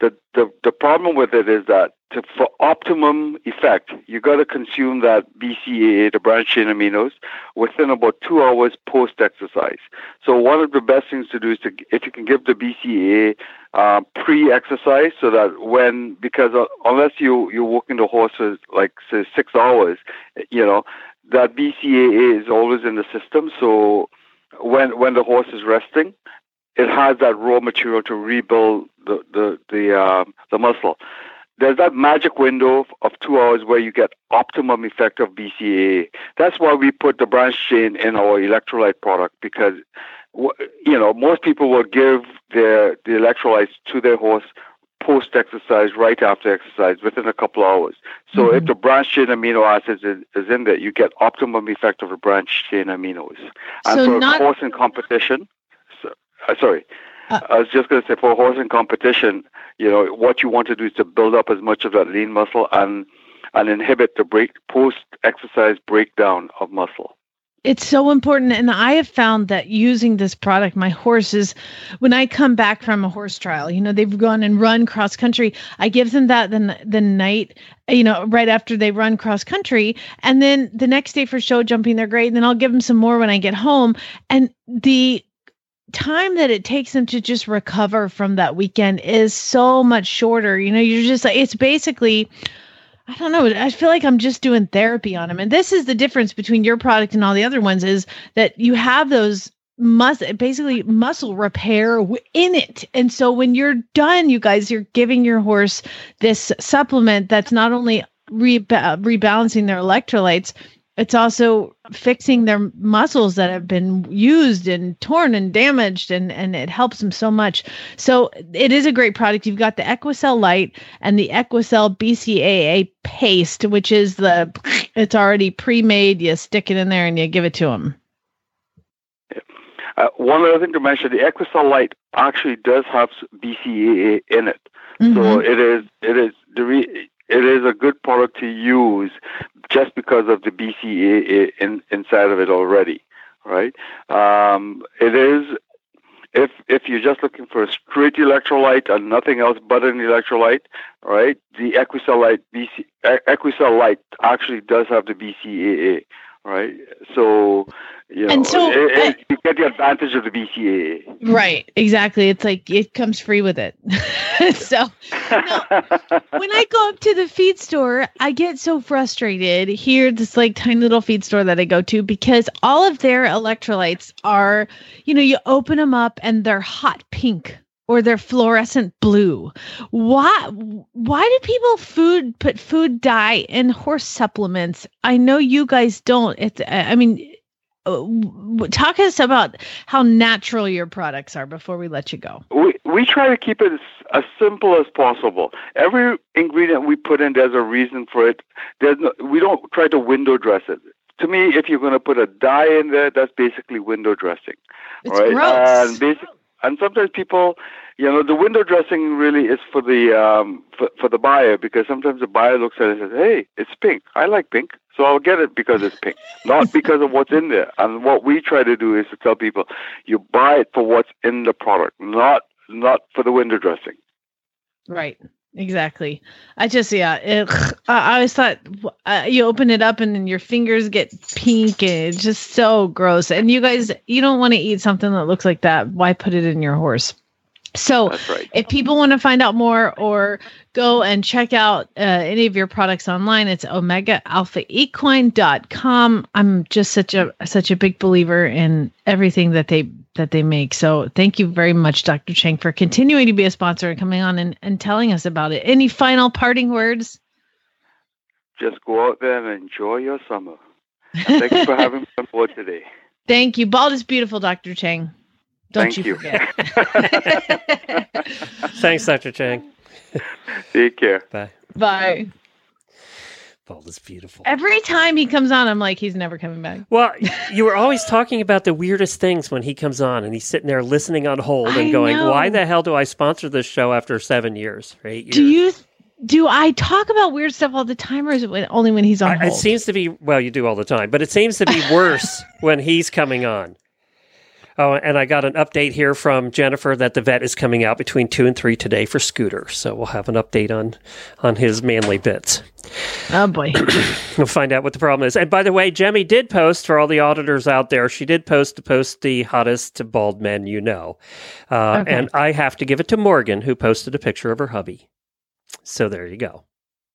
The, the the problem with it is that to, for optimum effect, you got to consume that B C A A, the branched chain aminos, within about two hours post exercise. So one of the best things to do is to, if you can give the B C A A uh, pre-exercise, so that when because uh, unless you you're walking the horses like say six hours, you know, that B C A A is always in the system. So when when the horse is resting, it has that raw material to rebuild the the the, uh, the muscle. There's that magic window of, of two hours where you get optimum effect of B C A A. That's why we put the branch chain in our electrolyte product, because you know most people will give their the electrolytes to their horse post-exercise, right after exercise, within a couple of hours. So mm-hmm. if the branch-chain amino acids is, is in there, you get optimum effect of the branch-chain aminos. And so for not- horse in competition, so, uh, sorry, uh, I was just going to say for horse in competition, you know, what you want to do is to build up as much of that lean muscle and and inhibit the break post-exercise breakdown of muscle. It's so important. And I have found that using this product, my horses, when I come back from a horse trial, you know, they've gone and run cross country. I give them that the, the night, you know, right after they run cross country. And then the next day for show jumping, they're great. And then I'll give them some more when I get home. And the time that it takes them to just recover from that weekend is so much shorter. You know, you're just like, it's basically, I don't know. I feel like I'm just doing therapy on them. And this is the difference between your product and all the other ones, is that you have those muscle, basically muscle repair w- in it. And so when you're done, you guys, you're giving your horse this supplement that's not only re- rebalancing their electrolytes, it's also fixing their muscles that have been used and torn and damaged, and, and it helps them so much. So it is a great product. You've got the EquiCell Lyte and the EquiCell B C A A paste, which is the, it's already pre-made. You stick it in there and you give it to them. Uh, one other thing to mention, the EquiCell Lyte actually does have B C A A in it. Mm-hmm. So it is, it is, the re- it is a good product to use just because of the B C A A in, inside of it already, right? Um, it is, if if you're just looking for a straight electrolyte and nothing else but an electrolyte, right, the EquiCell Lyte, B C, EquiCell Lyte actually does have the B C A A, right? So, you know, and so, it, it, I, you get the advantage of the B C A A. Right, exactly. It's like it comes free with it. So no, when I go up to the feed store, I get so frustrated here, this like tiny little feed store that I go to, because all of their electrolytes are, you know, you open them up and they're hot pink or they're fluorescent blue. Why, why do people food put food dye in horse supplements? I know you guys don't. It's, I mean, talk us about how natural your products are before we let you go. We we try to keep it as, as simple as possible. Every ingredient we put in, there's a reason for it. There's no, we don't try to window dress it. To me, if you're going to put a dye in there, that's basically window dressing. It's right? gross. And basic, and sometimes people, you know, the window dressing really is for the um, for, for the buyer, because sometimes the buyer looks at it and says, "Hey, it's pink. I like pink, so I'll get it because it's pink," not because of what's in there. And what we try to do is to tell people, you buy it for what's in the product, not not for the window dressing. Right. Exactly. I just, yeah, it, I always thought uh, you open it up and then your fingers get pink and it's just so gross. And you guys, you don't want to eat something that looks like that. Why put it in your horse? So right. If people want to find out more or go and check out uh, any of your products online, it's omega alpha equine dot com. I'm just such a such a big believer in everything that they that they make. So thank you very much, Doctor Chang, for continuing to be a sponsor and coming on and, and telling us about it. Any final parting words? Just go out there and enjoy your summer. And thank you for having me on board today. Thank you. Bald is beautiful, Doctor Chang. Don't Thank you, you. forget. Thanks, Doctor Chang. Take care. Bye. Bye. Bald is beautiful. Every time he comes on, I'm like, he's never coming back. Well, you were always talking about the weirdest things when he comes on, and he's sitting there listening on hold I and going, know. Why the hell do I sponsor this show after seven years or eight years? Do you... Th- Do I talk about weird stuff all the time, or is it when, only when he's on I, hold? It seems to be, well, you do all the time, but it seems to be worse when he's coming on. Oh, and I got an update here from Jennifer that the vet is coming out between two and three today for Scooter. So we'll have an update on, on his manly bits. Oh, boy. We'll find out what the problem is. And by the way, Jemmy did post, for all the auditors out there, she did post to post the hottest bald men you know. Uh, okay. And I have to give it to Morgan, who posted a picture of her hubby. So there you go.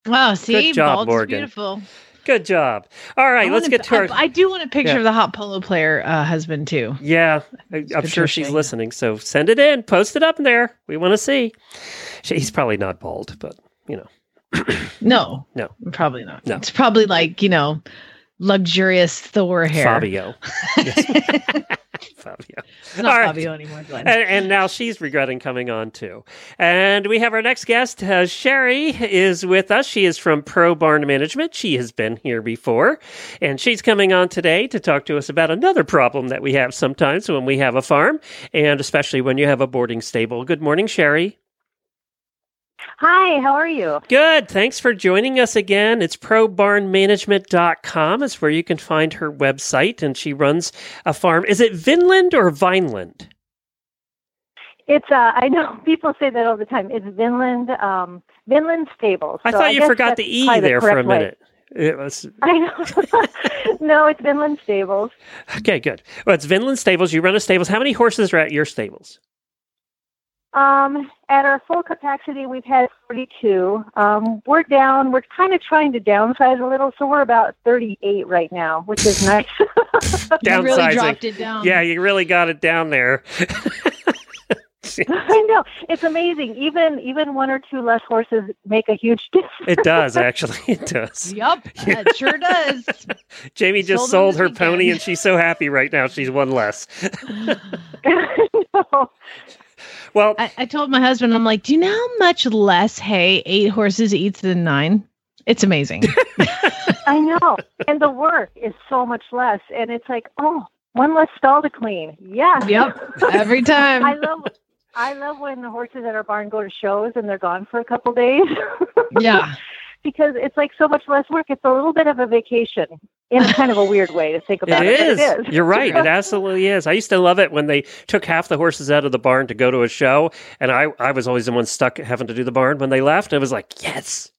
Wow, see, Good job, bald's Morgan. Beautiful. Good job. All right, let's get to our... I, I do want a picture yeah. of the hot polo player uh, husband, too. Yeah, I, I'm sure she's listening. So send it in. Post it up there. We want to see. She, he's probably not bald, but, you know. no. No. Probably not. No. It's probably like, you know, luxurious Thor hair. Fabio. Fabio. It's not right. Fabio anymore, Glenn. And, and now she's regretting coming on, too. And we have our next guest. Uh, Sherry is with us. She is from Pro Barn Management. She has been here before. And she's coming on today to talk to us about another problem that we have sometimes when we have a farm, and especially when you have a boarding stable. Good morning, Sherry. Hi, how are you? Good. Thanks for joining us again. It's pro barn management dot com is where you can find her website, and she runs a farm. Is it Vinland or Vineland? It's, uh, I know people say that all the time. It's Vinland, um, Vinland Stables. So I thought I you forgot the E there the for a minute. Way. It was... I know. No, it's Vinland Stables. Okay, good. Well, it's Vinland Stables. You run a stables. How many horses are at your stables? Um, at our full capacity, we've had forty-two. Um, we're down, we're kind of trying to downsize a little, so we're about thirty-eight right now, which is nice. Downsizing. You really dropped it down. Yeah, you really got it down there. I know. It's amazing. Even even one or two less horses make a huge difference. It does, actually. It does. Yep, yeah. It sure does. Jamie just sold, sold her pony, and she's so happy right now. She's one less. I know. Well, I, I told my husband, I'm like, do you know how much less hay eight horses eats than nine? It's amazing. I know. And the work is so much less. And it's like, oh, one less stall to clean. Yeah. Yep. Every time. I love I love when the horses at our barn go to shows and they're gone for a couple days. Yeah. Because it's like so much less work. It's a little bit of a vacation in a kind of a weird way to think about it. It is. It is. You're right. It absolutely is. I used to love it when they took half the horses out of the barn to go to a show. And I, I was always the one stuck having to do the barn when they left. It was like, yes,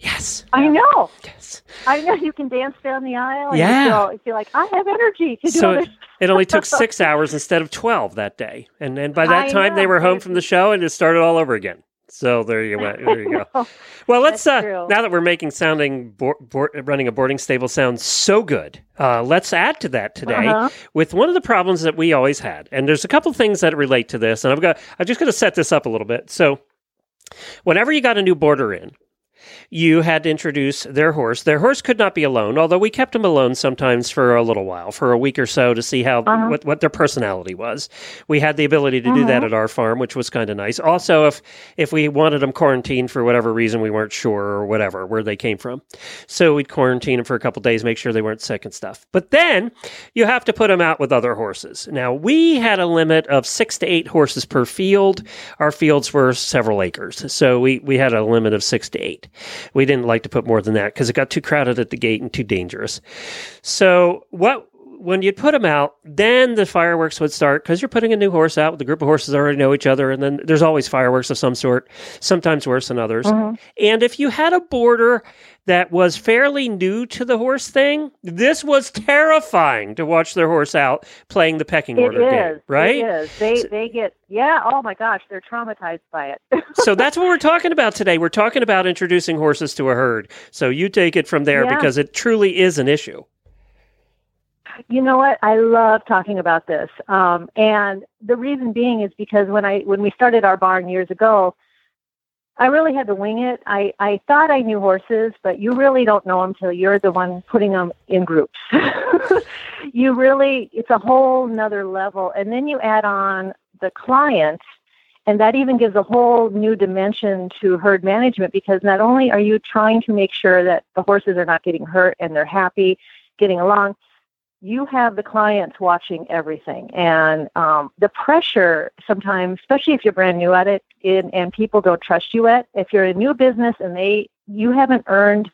yes. I know. Yes. I know. You can dance down the aisle. And yeah. You feel, you feel like, I have energy to so do it, this. It only took six hours instead of twelve that day. And then by that I time know. They were home from the show and it started all over again. So there you went. There you go. Well, let's uh, now that we're making sounding bo- bo- running a boarding stable sound so good, uh, let's add to that today uh-huh. with one of the problems that we always had. And there's a couple things that relate to this. And I'm going I'm just going to set this up a little bit. So, whenever you got a new boarder in, you had to introduce their horse. Their horse could not be alone, although we kept them alone sometimes for a little while, for a week or so to see how uh-huh. what, what their personality was. We had the ability to uh-huh. do that at our farm, which was kind of nice. Also, if if we wanted them quarantined for whatever reason, we weren't sure or whatever, where they came from. So we'd quarantine them for a couple of days, make sure they weren't sick and stuff. But then you have to put them out with other horses. Now, we had a limit of six to eight horses per field. Our fields were several acres, so we, we had a limit of six to eight. We didn't like to put more than that because it got too crowded at the gate and too dangerous. So what when you'd put them out, then the fireworks would start because you're putting a new horse out with a group of horses that already know each other, and then there's always fireworks of some sort, sometimes worse than others. Mm-hmm. And if you had a boarder that was fairly new to the horse thing, this was terrifying to watch their horse out playing the pecking it order is, game, right? It is. They, so, they get... Yeah, oh my gosh, they're traumatized by it. So that's what we're talking about today. We're talking about introducing horses to a herd. So you take it from there yeah. because it truly is an issue. You know what? I love talking about this. Um, and the reason being is because when I when we started our barn years ago, I really had to wing it. I, I thought I knew horses, but you really don't know them till you're the one putting them in groups. You really, it's a whole nother level. And then you add on the client, and that even gives a whole new dimension to herd management, because not only are you trying to make sure that the horses are not getting hurt and they're happy, getting along, you have the clients watching everything. And um, the pressure sometimes, especially if you're brand new at it in, and people don't trust you at, if you're a new business and they you haven't earned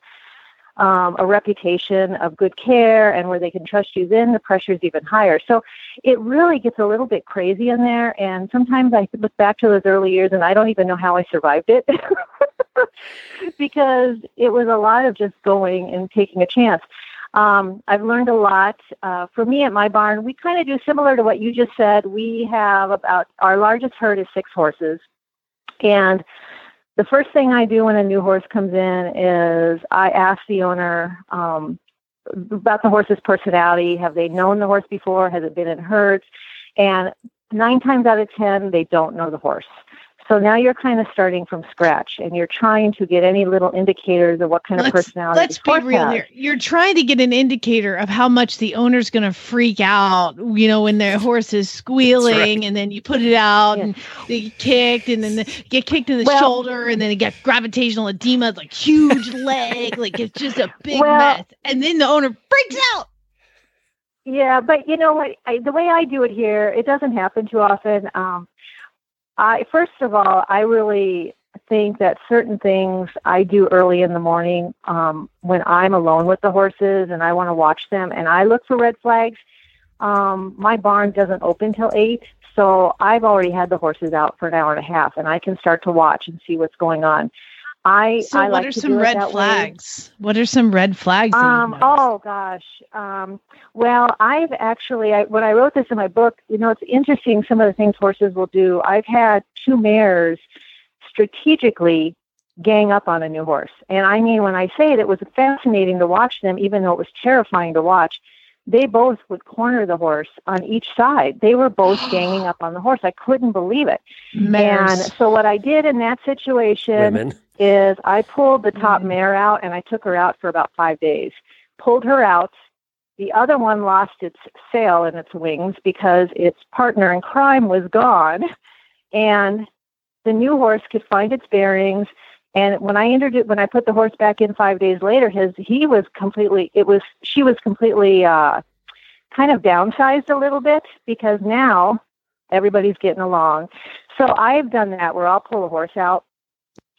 Um, a reputation of good care and where they can trust you, then the pressure is even higher. So it really gets a little bit crazy in there. And sometimes I look back to those early years and I don't even know how I survived it because it was a lot of just going and taking a chance. Um, I've learned a lot. Uh, for me at my barn, we kind of do similar to what you just said. We have about, our largest herd is six horses, and the first thing I do when a new horse comes in is I ask the owner um, about the horse's personality. Have they known the horse before? Has it been in herds? And nine times out of ten, they don't know the horse. So now you're kind of starting from scratch, and you're trying to get any little indicators of what kind let's, of personality. Let's be real has. here. You're trying to get an indicator of how much the owner's going to freak out, you know, when their horse is squealing, right. and then you put it out, yes. and they get kicked, and then they get kicked in the well, shoulder, and then they get gravitational edema, like huge leg, like it's just a big well, mess, and then the owner freaks out. Yeah, but you know what? I, the way I do it here, it doesn't happen too often. Um, I, first of all, I really think that certain things I do early in the morning um, when I'm alone with the horses and I want to watch them, and I look for red flags. Um, my barn doesn't open till eight, so I've already had the horses out for an hour and a half, and I can start to watch and see what's going on. I, so I what, like are some red flags? What are some red flags? Um, oh, gosh. Um, well, I've actually, I, when I wrote this in my book, you know, it's interesting some of the things horses will do. I've had two mares strategically gang up on a new horse. And I mean, when I say it, it was fascinating to watch them, even though it was terrifying to watch. They both would corner the horse on each side. They were both ganging up on the horse. I couldn't believe it. Mares. And so what I did in that situation Women. is I pulled the top mm-hmm. mare out, and I took her out for about five days. Pulled her out. The other one lost its sail and its wings because its partner in crime was gone, and the new horse could find its bearings. And when I introduced, when I put the horse back in five days later, his he was completely. It was she was completely uh, kind of downsized a little bit, because now everybody's getting along. So I've done that where I'll pull a horse out.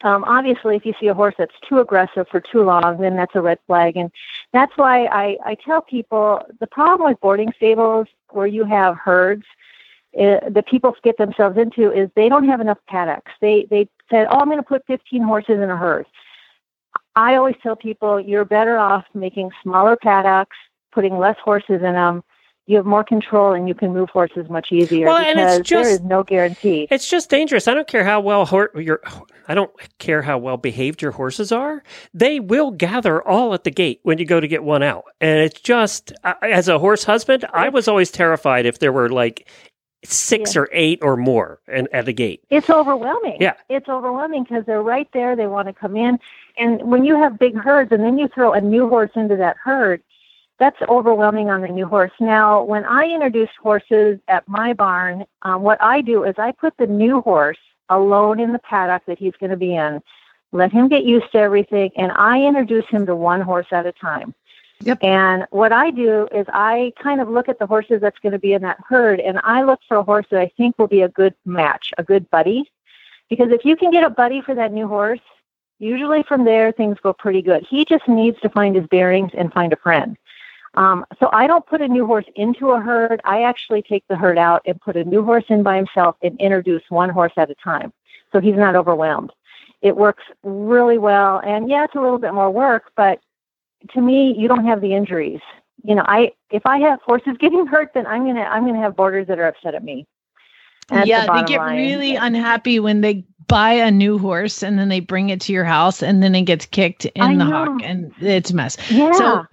Um, obviously, if you see a horse that's too aggressive for too long, then that's a red flag, and that's why I, I tell people the problem with boarding stables where you have herds. It, the people get themselves into is they don't have enough paddocks. They they said, oh, I'm going to put fifteen horses in a herd. I always tell people you're better off making smaller paddocks, putting less horses in them. You have more control, and you can move horses much easier, well, because and it's just, there is no guarantee. It's just dangerous. I don't care how well hor- your, I don't care how well behaved your horses are. They will gather all at the gate when you go to get one out. And it's just, I, as a horse husband, I was always terrified if there were like six yeah. or eight or more and at the gate. It's overwhelming. Yeah. It's overwhelming because they're right there. They want to come in. And when you have big herds and then you throw a new horse into that herd, that's overwhelming on the new horse. Now, when I introduce horses at my barn, um, what I do is I put the new horse alone in the paddock that he's going to be in, let him get used to everything, and I introduce him to one horse at a time. Yep. And what I do is I kind of look at the horses that's going to be in that herd, and I look for a horse that I think will be a good match, a good buddy. Because if you can get a buddy for that new horse, usually from there things go pretty good. He just needs to find his bearings and find a friend. Um, so I don't put a new horse into a herd. I actually take the herd out and put a new horse in by himself and introduce one horse at a time, so he's not overwhelmed. It works really well. And, yeah, it's a little bit more work, but to me, you don't have the injuries. You know, I if I have horses getting hurt, then I'm gonna I'm gonna have boarders that are upset at me. That's yeah, the they get line. really yeah. unhappy when they buy a new horse and then they bring it to your house and then it gets kicked in I the know. hock, and it's a mess. Yeah. So,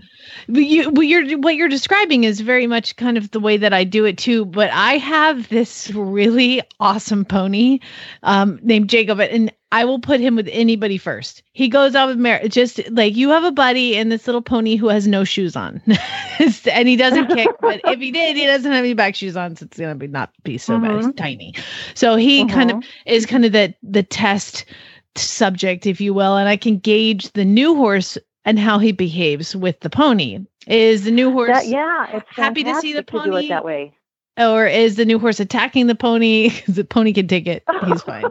but you, but you're what you're describing is very much kind of the way that I do it too. But I have this really awesome pony um, named Jacob, and I will put him with anybody first. He goes out with Mary. Just like you have a buddy in this little pony who has no shoes on and he doesn't kick, but if he did, he doesn't have any back shoes on. So it's going to be not be so mm-hmm. bad. He's tiny. So he mm-hmm. kind of is kind of the, the test subject, if you will. And I can gauge the new horse and how he behaves with the pony. Is the new horse that, yeah, it's happy to see the pony? Do it that way. Or is the new horse attacking the pony? The pony can take it. He's fine.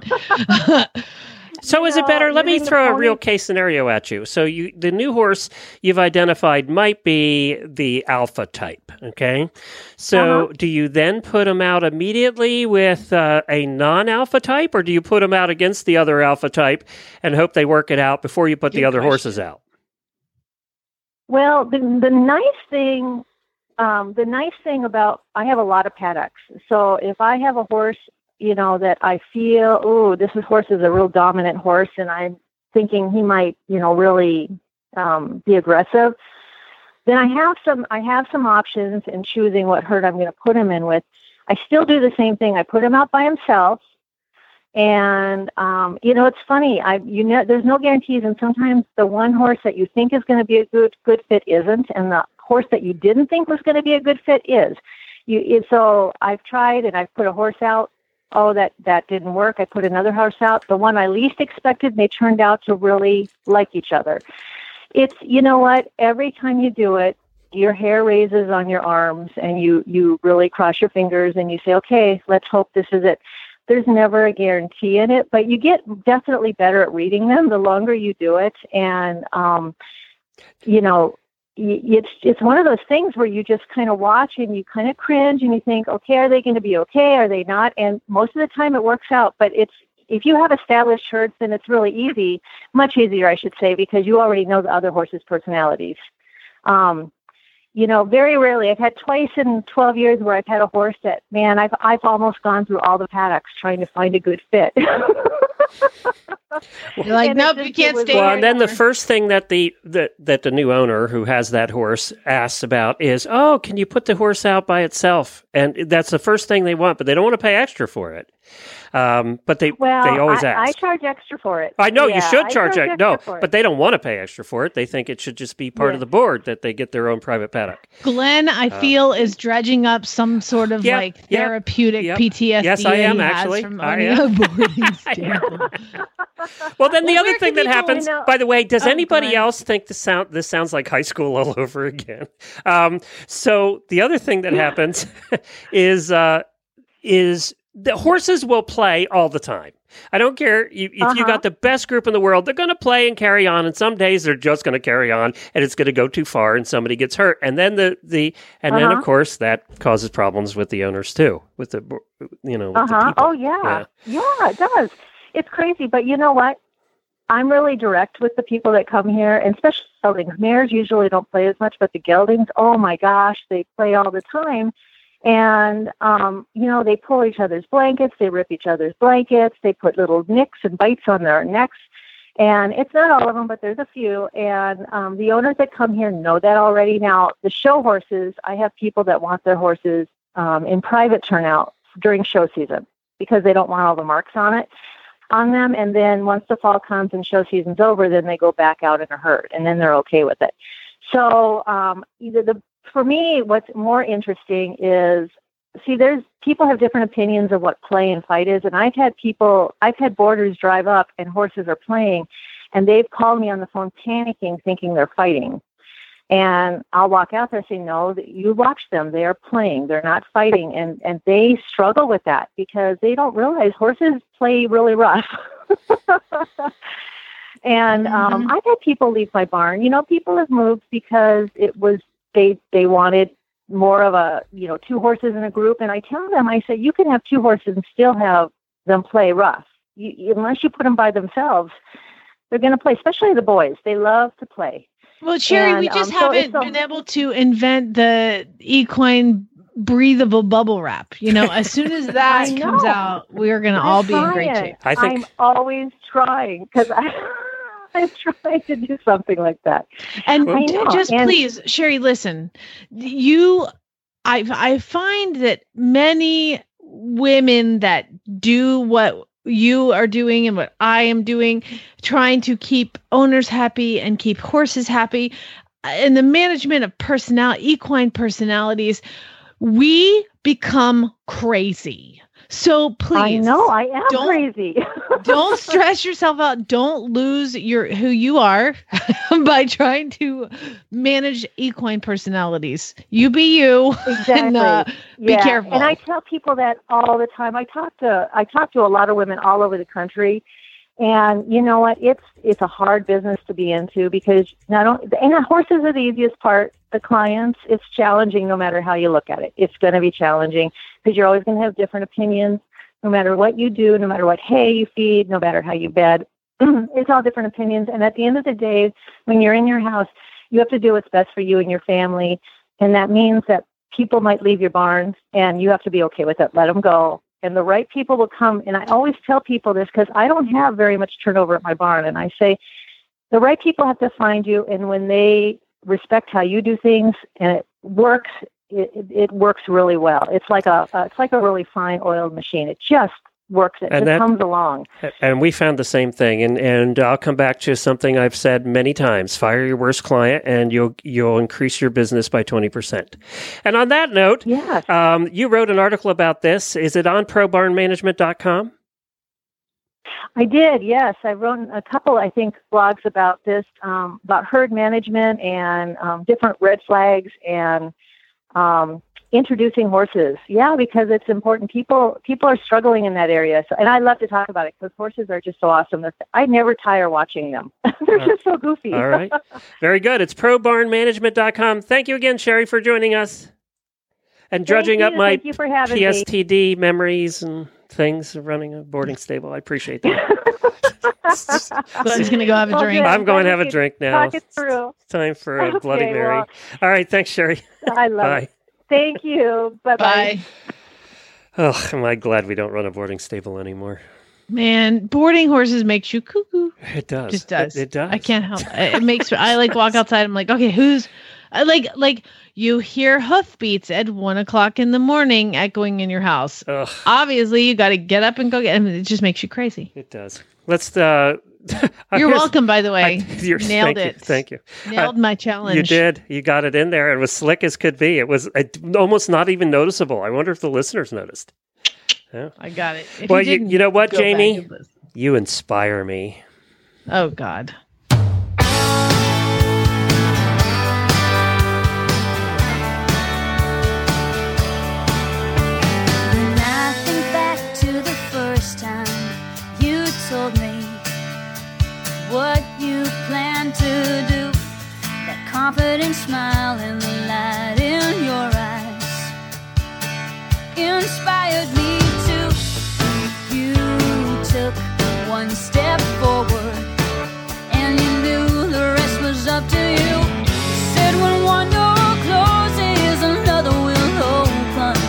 So is it better? Let me throw a real case scenario at you. So you, the new horse you've identified might be the alpha type, okay? So uh-huh. do you then put him out immediately with uh, a non-alpha type, or do you put him out against the other alpha type and hope they work it out before you put Good the other question. horses out? Well, the, the nice thing... Um, the nice thing about, I have a lot of paddocks. So if I have a horse you know, that I feel, oh, this is, horse is a real dominant horse, and I'm thinking he might, you know, really um, be aggressive, then I have some, I have some options in choosing what herd I'm going to put him in with. I still do the same thing. I put him out by himself, and um, you know, it's funny. I, you know, there's no guarantees, and sometimes the one horse that you think is going to be a good good fit isn't, and the horse that you didn't think was going to be a good fit is. You, it, so I've tried, and I've put a horse out. Oh, that, that didn't work. I put another horse out. The one I least expected, they turned out to really like each other. It's, you know what, every time you do it, your hair raises on your arms, and you, you really cross your fingers and you say, okay, let's hope this is it. There's never a guarantee in it, but you get definitely better at reading them the longer you do it. And, um, you know, it's it's one of those things where you just kind of watch and you kind of cringe and you think, okay, are they going to be okay? Are they not? And most of the time it works out. But it's, if you have established herds, then it's really easy, much easier, I should say, because you already know the other horses' personalities. Um, you know, very rarely, I've had twice in twelve years where I've had a horse that, man, I've I've almost gone through all the paddocks trying to find a good fit. You're like, and nope, you can't stay. Well, and then the first thing that the that, that the new owner who has that horse asks about is, oh, can you put the horse out by itself? And that's the first thing they want, but they don't want to pay extra for it. Um, but they well, they always I, ask. I charge extra for it. I know yeah, you should charge, charge extra. No, for it. But they don't want to pay extra for it. They think it should just be part yeah. of the board that they get their own private paddock. Glenn, I uh, feel is dredging up some sort of yeah, like therapeutic yeah, P T S D. Yes, I am actually. From I am. Well, then the well, other thing that happens, by the way, does oh, anybody else think the sound? This sounds like high school all over again. Um, so the other thing that happens is uh, is the horses will play all the time. I don't care if uh-huh. you got the best group in the world, they're going to play and carry on. And some days they're just going to carry on and it's going to go too far and somebody gets hurt. And then the, the and uh-huh. then of course that causes problems with the owners too, with the, you know, with uh-huh. the people. Oh yeah. yeah. Yeah, it does. It's crazy. But you know what? I'm really direct with the people that come here, and especially geldings. Mares usually don't play as much, but the geldings, oh my gosh, they play all the time. And, um, you know, they pull each other's blankets, they rip each other's blankets, they put little nicks and bites on their necks. And it's not all of them, but there's a few. And um, the owners that come here know that already. Now, the show horses, I have people that want their horses um, in private turnout during show season because they don't want all the marks on it, on them. And then once the fall comes and show season's over, then they go back out in a herd, and then they're okay with it. So um, either the For me, what's more interesting is, see, there's people have different opinions of what play and fight is. And I've had people, I've had boarders drive up and horses are playing, and they've called me on the phone panicking, thinking they're fighting. And I'll walk out there and say, no, you watch them. They are playing. They're not fighting. And, and they struggle with that because they don't realize horses play really rough. And um, mm-hmm. I've had people leave my barn. You know, people have moved because it was, They they wanted more of a, you know, two horses in a group. And I tell them, I say, you can have two horses and still have them play rough. You, unless you put them by themselves, they're going to play, especially the boys. They love to play. Well, Sherry, and, we just um, haven't so been able to invent the equine breathable bubble wrap. You know, as soon as that comes out, we're going to all be in great shape. I think I'm always trying because I... I'm trying to do something like that. And I know. just and please, Sherry, listen, you, I, I find that many women that do what you are doing and what I am doing, trying to keep owners happy and keep horses happy, and the management of personal, equine personalities, we become crazy. So please, I know I am don't, crazy. Don't stress yourself out. Don't lose your who you are by trying to manage equine personalities. You be you. Exactly. And, uh, yeah. Be careful. And I tell people that all the time. I talk to I talk to a lot of women all over the country, and you know what? It's it's a hard business to be into because not only and the horses are the easiest part. The clients, it's challenging no matter how you look at it. It's going to be challenging because you're always going to have different opinions no matter what you do, no matter what hay you feed, no matter how you bed. It's all different opinions. And at the end of the day, when you're in your house, you have to do what's best for you and your family. And that means that people might leave your barn and you have to be okay with it. Let them go. and the right people will come. And I always tell people this because I don't have very much turnover at my barn. And I say, the right people have to find you. And when they respect how you do things and it works, it, it works really well. It's like a, uh, it's like a really fine oiled machine. It just works. It and just that, comes along. And we found the same thing. And, and I'll come back to something I've said many times, fire your worst client and you'll, you'll increase your business by twenty percent. And on that note, yeah. um, you wrote an article about this. Is it on pro barn management dot com? I did. Yes. I wrote a couple, I think, blogs about this, um, about herd management and um, different red flags and, um, introducing horses. Yeah, because it's important. People people are struggling in that area. So, and I love to talk about it because horses are just so awesome. They're, I never tire watching them. They're uh, just so goofy. All right. Very good. It's pro barn management dot com. Thank you again, Sherry, for joining us and drudging up my P S T D me. memories and things of running a boarding stable. I appreciate that. Glenn's going to go have a drink. Okay, I'm going to have a drink now. Talk it through. It's time for a okay, Bloody Mary. Well, all right. Thanks, Sherry. I love Bye. It. Thank you. Bye-bye. Bye. Oh, am I glad we don't run a boarding stable anymore. Man, boarding horses makes you cuckoo. It does. It just does. It, it does. I can't help it. It makes me, I like walk outside. I'm like, okay, who's, I like, like you hear hoofbeats at one o'clock in the morning echoing in your house. Ugh. Obviously, you got to get up and go get, I mean, it just makes you crazy. It does. Let's, uh, you're welcome, by the way. I, you're, Nailed thank it. You, thank you. Nailed uh, my challenge. You did. You got it in there. It was slick as could be. It was I, almost not even noticeable. I wonder if the listeners noticed. Yeah. I got it. If well, you, you, you know what, Jamie? You inspire me. Oh, God. When I think back to the first time you told me what you plan to do, that confident smile and the light in your eyes inspired me to. You took one step forward and you knew the rest was up to you. You said when one door closes, another will open.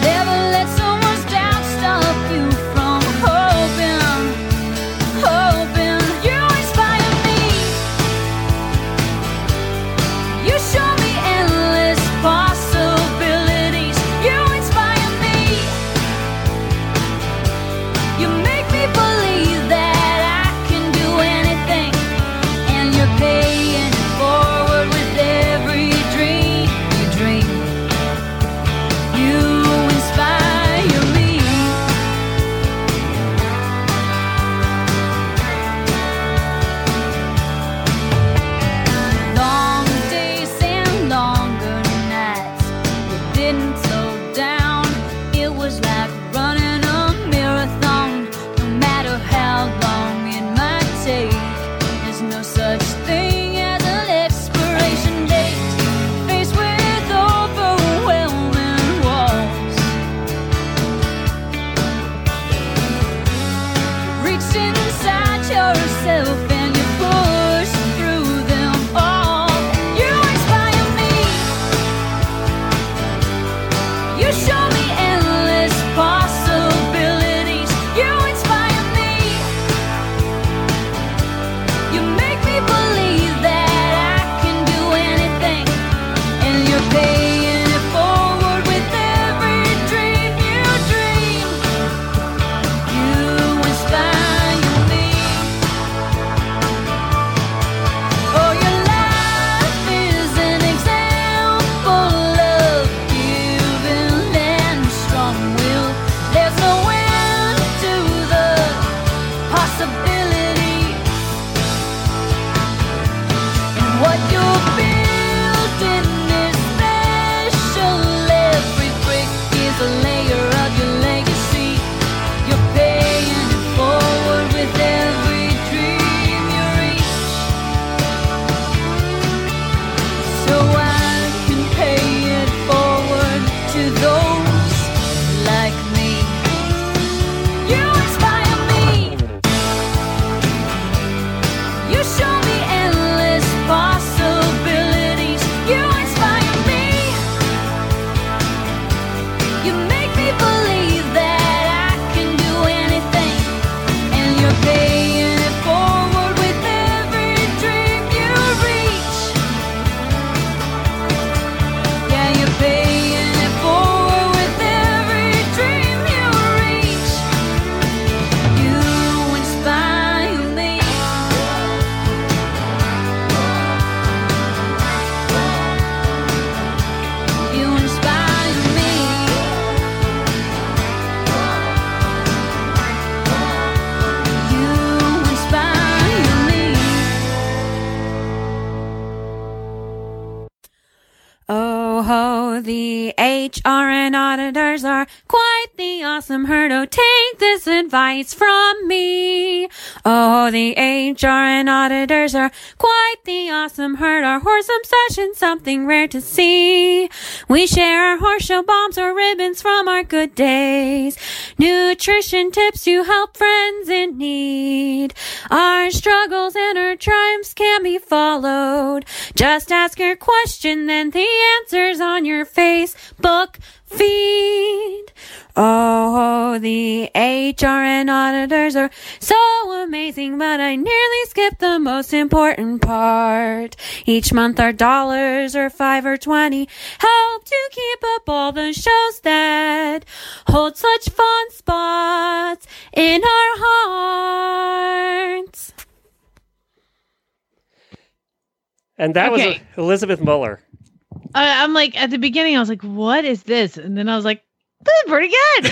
Never let someone's doubt stop you. H R and auditors are quite the awesome herd. Oh, take this advice from me. Oh, the H R and auditors are quite the awesome herd. Our horse obsession, something rare to see. We share our horse show bombs or ribbons from our good days. Nutrition tips to help friends in need. Our struggles and our triumphs can be followed. Just ask your question, then the answer's on your Facebook feed. Oh, the H R and auditors are so amazing, but I nearly skipped the most important part. Each month our dollars or five or twenty help to keep up all the shows that hold such fun spots in our hearts. And that okay. was Elizabeth Muller. I, I'm like, at the beginning, I was like, what is this? And then I was like, this is pretty good.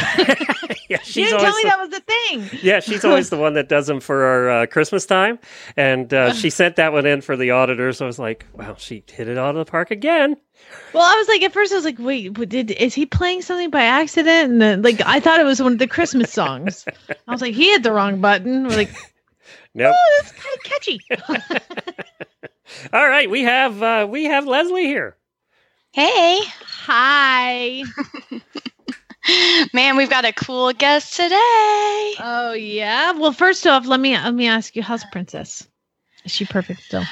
yeah, she's you didn't tell me the, that was the thing. Yeah, she's always the one that does them for our uh, Christmas time. And uh, she sent that one in for the auditors. So I was like, wow, she hit it out of the park again. Well, I was like, at first I was like, wait, did is he playing something by accident? And then, like, I thought it was one of the Christmas songs. I was like, he hit the wrong button. We're like, nope. Oh, that's kind of catchy. All right, we have uh, we have Leslie here. Hey. Hi. Man, we've got a cool guest today. Oh, yeah. Well, first off, let me let me ask you, how's Princess? Is she perfect still?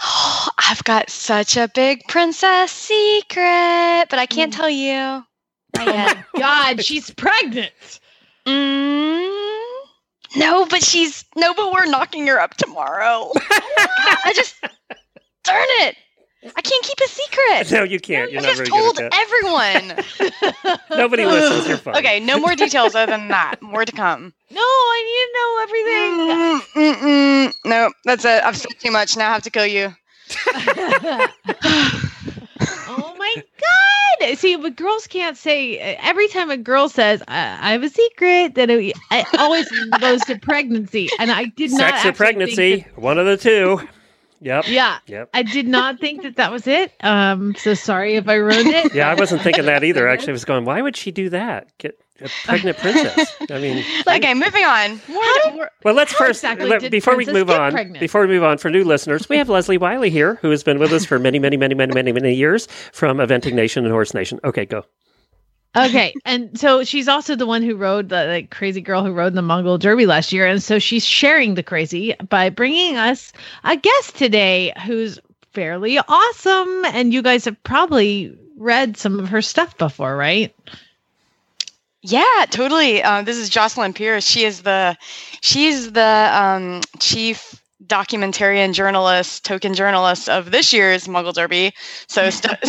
Oh, I've got such a big princess secret, but I can't mm. tell you. Not yet. Oh my God, she's pregnant. Mm. No, but she's no, but we're knocking her up tomorrow. I just darn it. I can't keep a secret. No, you can't. You're I not just very told good at everyone. Nobody listens. You're fine. Okay, no more details other than that. More to come. No, I need to know everything. Mm, no, that's it. I've said too much. Now I have to kill you. Oh my God! See, but girls can't say. Every time a girl says, "I, I have a secret," that it, it always goes to pregnancy, and I did Sex not. Sex or pregnancy, that- one of the two. Yep. Yeah. Yep. I did not think that that was it. Um. So sorry if I ruined it. Yeah, I wasn't thinking that either. Actually, I was going, why would she do that? Get a pregnant princess. I mean. Okay, moving on. What? Well, let's How first exactly let, before we move on. Pregnant? Before we move on, for new listeners, we have Leslie Wiley here, who has been with us for many, many, many, many, many, many years from Eventing Nation and Horse Nation. Okay, go. Okay, and so she's also the one who rode the like, crazy girl who rode the Mongol Derby last year, and so she's sharing the crazy by bringing us a guest today who's fairly awesome, and you guys have probably read some of her stuff before, right? Yeah, totally. Uh, this is Jocelyn Pierce. She is the she's the um, chief documentarian journalist, token journalist of this year's Mongol Derby. So, st-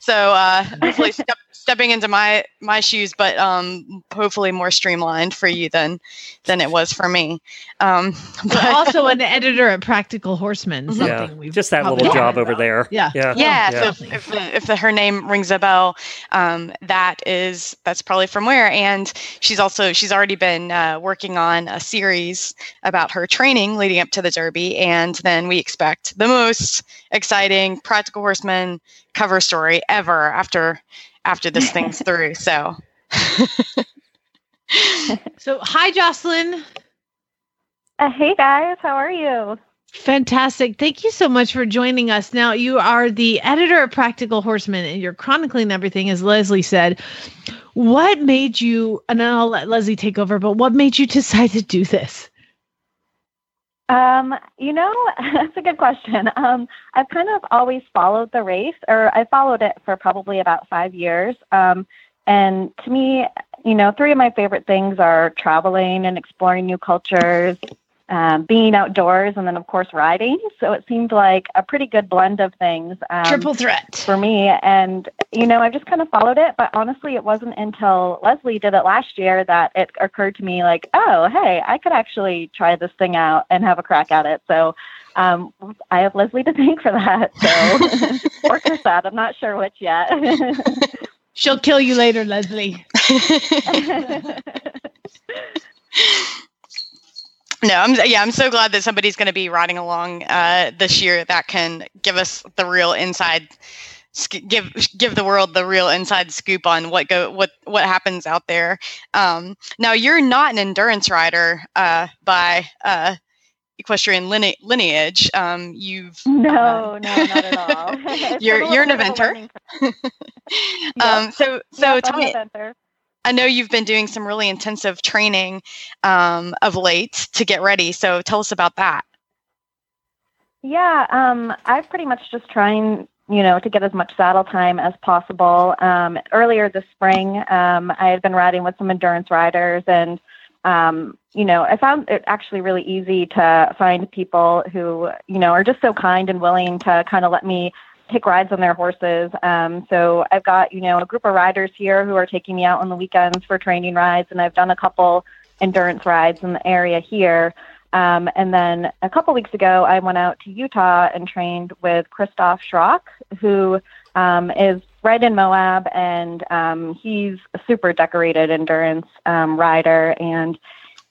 so uh, hopefully. St- Stepping into my, my shoes, but um, hopefully more streamlined for you than than it was for me. Um, but also an editor at Practical Horseman. Something yeah, we've just that little job over there. Yeah, yeah. yeah, yeah. So if, if, if the, her name rings a bell, um, that is that's probably from where. And she's also she's already been uh, working on a series about her training leading up to the Derby, and then we expect the most exciting Practical Horseman cover story ever after. after this thing's through, so. So, hi, Jocelyn. Uh, hey, guys. How are you? Fantastic. Thank you so much for joining us. Now, you are the editor of Practical Horseman, and you're chronicling everything, as Leslie said. What made you, and I'll let Leslie take over, but what made you decide to do this? Um, you know, that's a good question. Um, I've kind of always followed the race, or I followed it for probably about five years. Um, and to me, you know, three of my favorite things are traveling and exploring new cultures, um, being outdoors, and then of course riding. So it seemed like a pretty good blend of things. Um, Triple threat for me. And, you know, I've just kind of followed it, but honestly, it wasn't until Leslie did it last year that it occurred to me like, oh, hey, I could actually try this thing out and have a crack at it. So um, I have Leslie to thank for that. So, or Chris, I'm not sure which yet. She'll kill you later, Leslie. No, I'm, yeah, I'm so glad that somebody's going to be riding along uh, this year that can give us the real inside give give the world the real inside scoop on what go what what happens out there. Um, now, you're not an endurance rider uh, by uh, equestrian line- lineage. Um, you've no, uh, no, not at all. you're little, you're an eventer. um, so so yeah, tell me. Inventor. I know you've been doing some really intensive training um, of late to get ready. So tell us about that. Yeah, um, I've pretty much just trying, you know, to get as much saddle time as possible. Um, earlier this spring, um, I had been riding with some endurance riders, and, um, you know, I found it actually really easy to find people who, you know, are just so kind and willing to kind of let me take rides on their horses. Um, so I've got, you know, a group of riders here who are taking me out on the weekends for training rides, and I've done a couple endurance rides in the area here. Um, and then a couple weeks ago, I went out to Utah and trained with Christoph Schrock, who um, is right in Moab, and um, he's a super decorated endurance um, rider, and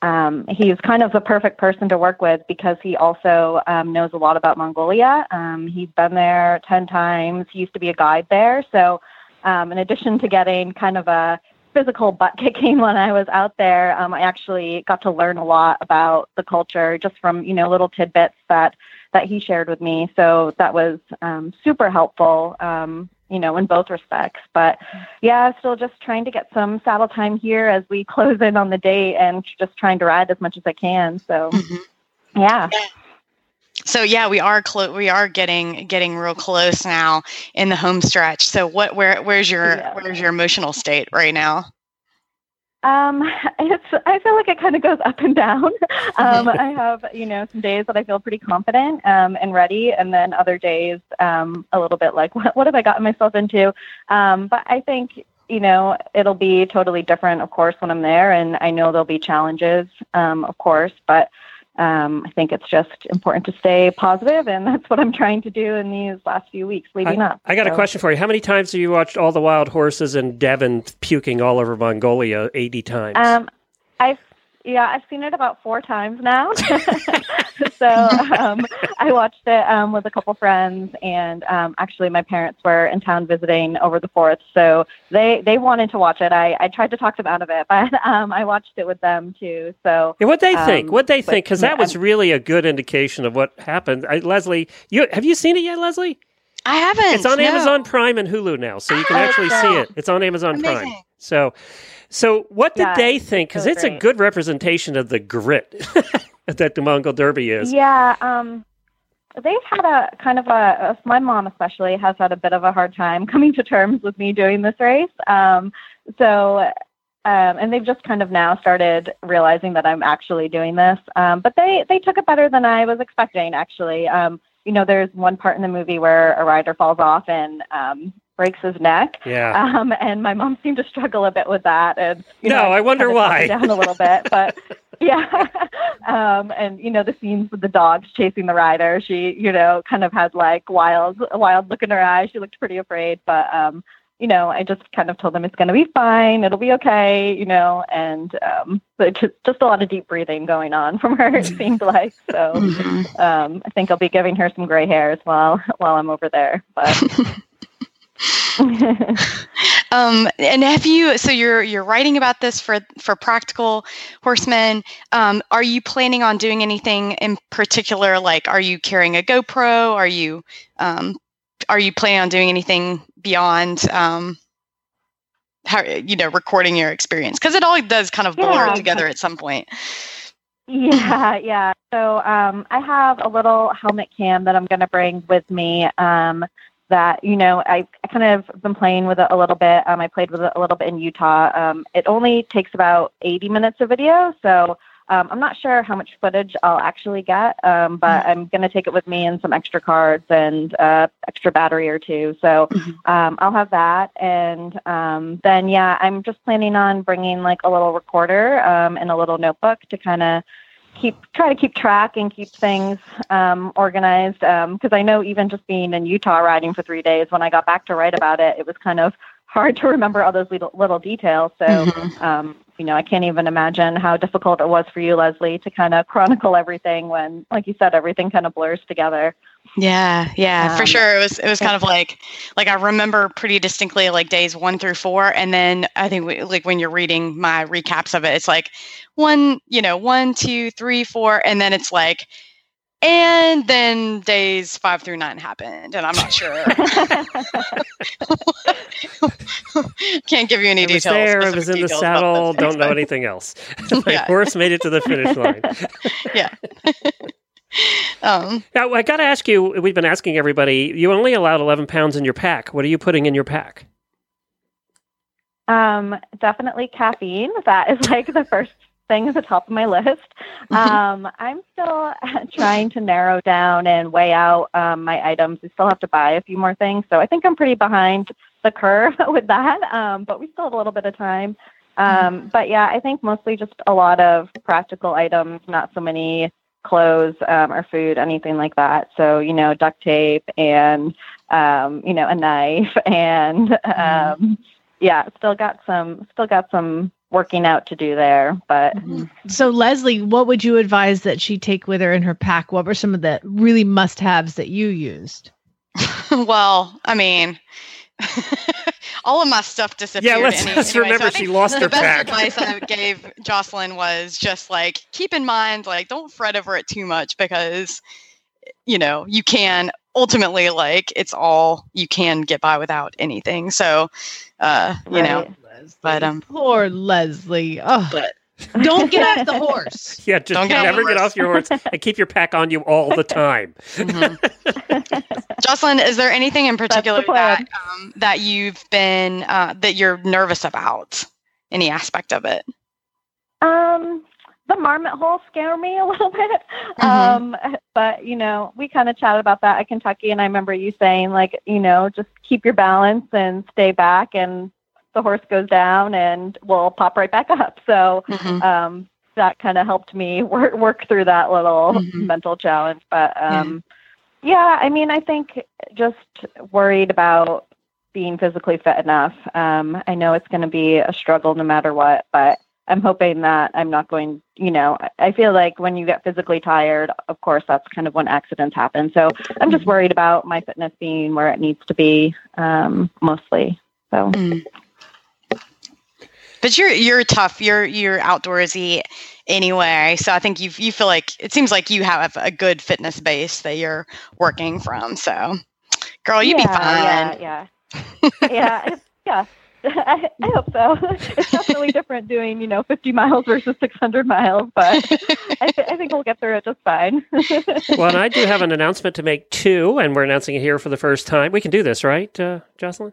Um, he's kind of the perfect person to work with because he also um, knows a lot about Mongolia. Um, he's been there ten times. He used to be a guide there. So um, in addition to getting kind of a physical butt kicking when I was out there, um, I actually got to learn a lot about the culture just from, you know, little tidbits that, that he shared with me. So that was um, super helpful, um, you know, in both respects. But yeah, still just trying to get some saddle time here as we close in on the day, and just trying to ride as much as I can. So mm-hmm. yeah. So yeah, we are clo- we are getting getting real close now in the home stretch. So what where where's your yeah. where's your emotional state right now? Um, it's, I feel like it kind of goes up and down. Um, I have, you know, some days that I feel pretty confident, um, and ready. And then other days, um, a little bit like, what, what have I gotten myself into? Um, but I think, you know, it'll be totally different, of course, when I'm there, and I know there'll be challenges, um, of course, but, um, I think it's just important to stay positive, and that's what I'm trying to do in these last few weeks leading I, up. I got so. a question for you. How many times have you watched All the Wild Horses and Devin puking all over Mongolia eighty times? Um, I've, yeah, I've seen it about four times now. so um, I watched it um, with a couple friends, and um, actually my parents were in town visiting over the fourth, so they, they wanted to watch it. I, I tried to talk them out of it, but um, I watched it with them too. So yeah, what they um, think? What they but, think? Because that was really a good indication of what happened. I, Leslie, you have you seen it yet, Leslie? I haven't. It's on no. Amazon Prime and Hulu now, so you can I actually see it. It's on Amazon Amazing. Prime. So, so what did yeah, they think? Because so it's great. A good representation of the grit that the Mongol Derby is. Yeah, um, they've had a kind of a, my mom especially has had a bit of a hard time coming to terms with me doing this race. Um, so, um, and they've just kind of now started realizing that I'm actually doing this. Um, but they, they took it better than I was expecting, actually. Um, you know, there's one part in the movie where a rider falls off and um, breaks his neck. Yeah. Um, and my mom seemed to struggle a bit with that. And you no, know, I, I wonder kind of why. Down a little bit, but yeah. um, and you know, the scenes with the dogs chasing the rider. She, you know, kind of had like wild, a wild look in her eyes. She looked pretty afraid, but um, you know, I just kind of told them it's going to be fine. It'll be okay, you know. And um, but just, just a lot of deep breathing going on from her, it seemed like. So um, I think I'll be giving her some gray hairs while while I'm over there. But um, and have you? So you're you're writing about this for for Practical Horseman. Um, are you planning on doing anything in particular? Like, are you carrying a GoPro? Are you um, are you planning on doing anything beyond, um, how, you know, recording your experience? Because it all does kind of blur yeah. together at some point. Yeah, yeah. So um, I have a little helmet cam that I'm going to bring with me um, that, you know, I, I kind of been playing with it a little bit. Um, I played with it a little bit in Utah. Um, it only takes about eighty minutes of video, so Um, I'm not sure how much footage I'll actually get, um, but I'm going to take it with me and some extra cards and uh, extra battery or two. So um, I'll have that. And um, then, yeah, I'm just planning on bringing like a little recorder um, and a little notebook to kind of keep try to keep track and keep things um, organized. Because um, I know even just being in Utah riding for three days, when I got back to write about it, it was kind of hard to remember all those little, little details. So, mm-hmm. um, you know, I can't even imagine how difficult it was for you, Leslie, to kind of chronicle everything when, like you said, everything kind of blurs together. Yeah, yeah, um, for sure. It was it was kind of like like I remember pretty distinctly like days one through four, and then I think we, like when you're reading my recaps of it, it's like one, you know, one, two, three, four, and then it's like, and then days five through nine happened, and I'm not sure. Can't give you any details. There, I was in the saddle. Don't know anything else. My yeah. horse made it to the finish line. Yeah. Um, now, I got to ask you, we've been asking everybody, you only allowed eleven pounds in your pack. What are you putting in your pack? Um, definitely caffeine. That is like the first thing at the top of my list. Um, I'm still trying to narrow down and weigh out um, my items. We still have to buy a few more things. So I think I'm pretty behind the curve with that. Um, but we still have a little bit of time. Um, but yeah, I think mostly just a lot of practical items, not so many clothes um, or food, anything like that. So, you know, duct tape and, um, you know, a knife and, um, yeah, still got some, still got some working out to do there. But so Leslie, what would you advise that she take with her in her pack? What were some of the really must-haves that you used? Well, I mean, all of my stuff disappeared. Yeah, let's, let's anyway, remember so she lost her pack. The best advice I gave Jocelyn was just like, keep in mind, like, don't fret over it too much because, you know, you can ultimately, like, it's all you can get by without anything. So, uh, you right. know, Leslie. But um, poor Leslie. Oh, but don't get off the horse. Yeah, just don't get never off get off your horse and keep your pack on you all the time. Mm-hmm. Jocelyn, is there anything in particular that um, that you've been uh, that you're nervous about? Any aspect of it? Um, the marmot hole scared me a little bit, mm-hmm. um, but you know, we kind of chatted about that at Kentucky, and I remember you saying like, you know, just keep your balance and stay back and the horse goes down and we'll pop right back up. So mm-hmm. um, that kind of helped me work, work through that little mm-hmm. mental challenge. But um, yeah. yeah, I mean, I think just worried about being physically fit enough. Um, I know it's going to be a struggle no matter what, but I'm hoping that I'm not going, you know, I feel like when you get physically tired, of course, that's kind of when accidents happen. So I'm just worried about my fitness being where it needs to be um, mostly. So. Mm. But you're you're tough. You're you're outdoorsy anyway. So I think you you feel like it seems like you have a good fitness base that you're working from. So, girl, you'd yeah, be fine. Yeah, yeah, yeah, yeah. I, I hope so. It's definitely different doing, you know, fifty miles versus six hundred miles, but I, th- I think we'll get through it just fine. Well, and I do have an announcement to make too, and we're announcing it here for the first time. We can do this, right, uh, Jocelyn?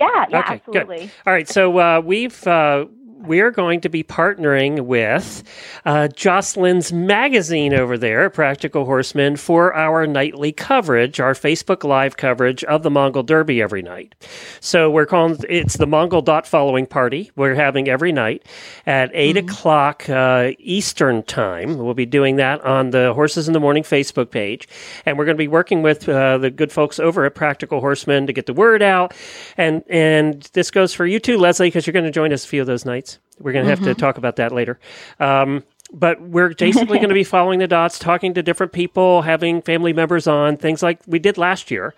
Yeah, yeah, okay, absolutely. Good. All right, so uh, we've uh, we're going to be partnering with uh, Jocelyn's magazine over there, Practical Horseman, for our nightly coverage, our Facebook Live coverage of the Mongol Derby every night. So we're calling it's the Mongol Dot Following Party. We're having every night at eight mm-hmm. o'clock uh, Eastern time. We'll be doing that on the Horses in the Morning Facebook page, and we're going to be working with uh, the good folks over at Practical Horseman to get the word out. And and this goes for you too, Leslie, because you're going to join us a few of those nights. We're going to have mm-hmm. to talk about that later. Um, but we're basically going to be following the dots, talking to different people, having family members on, things like we did last year.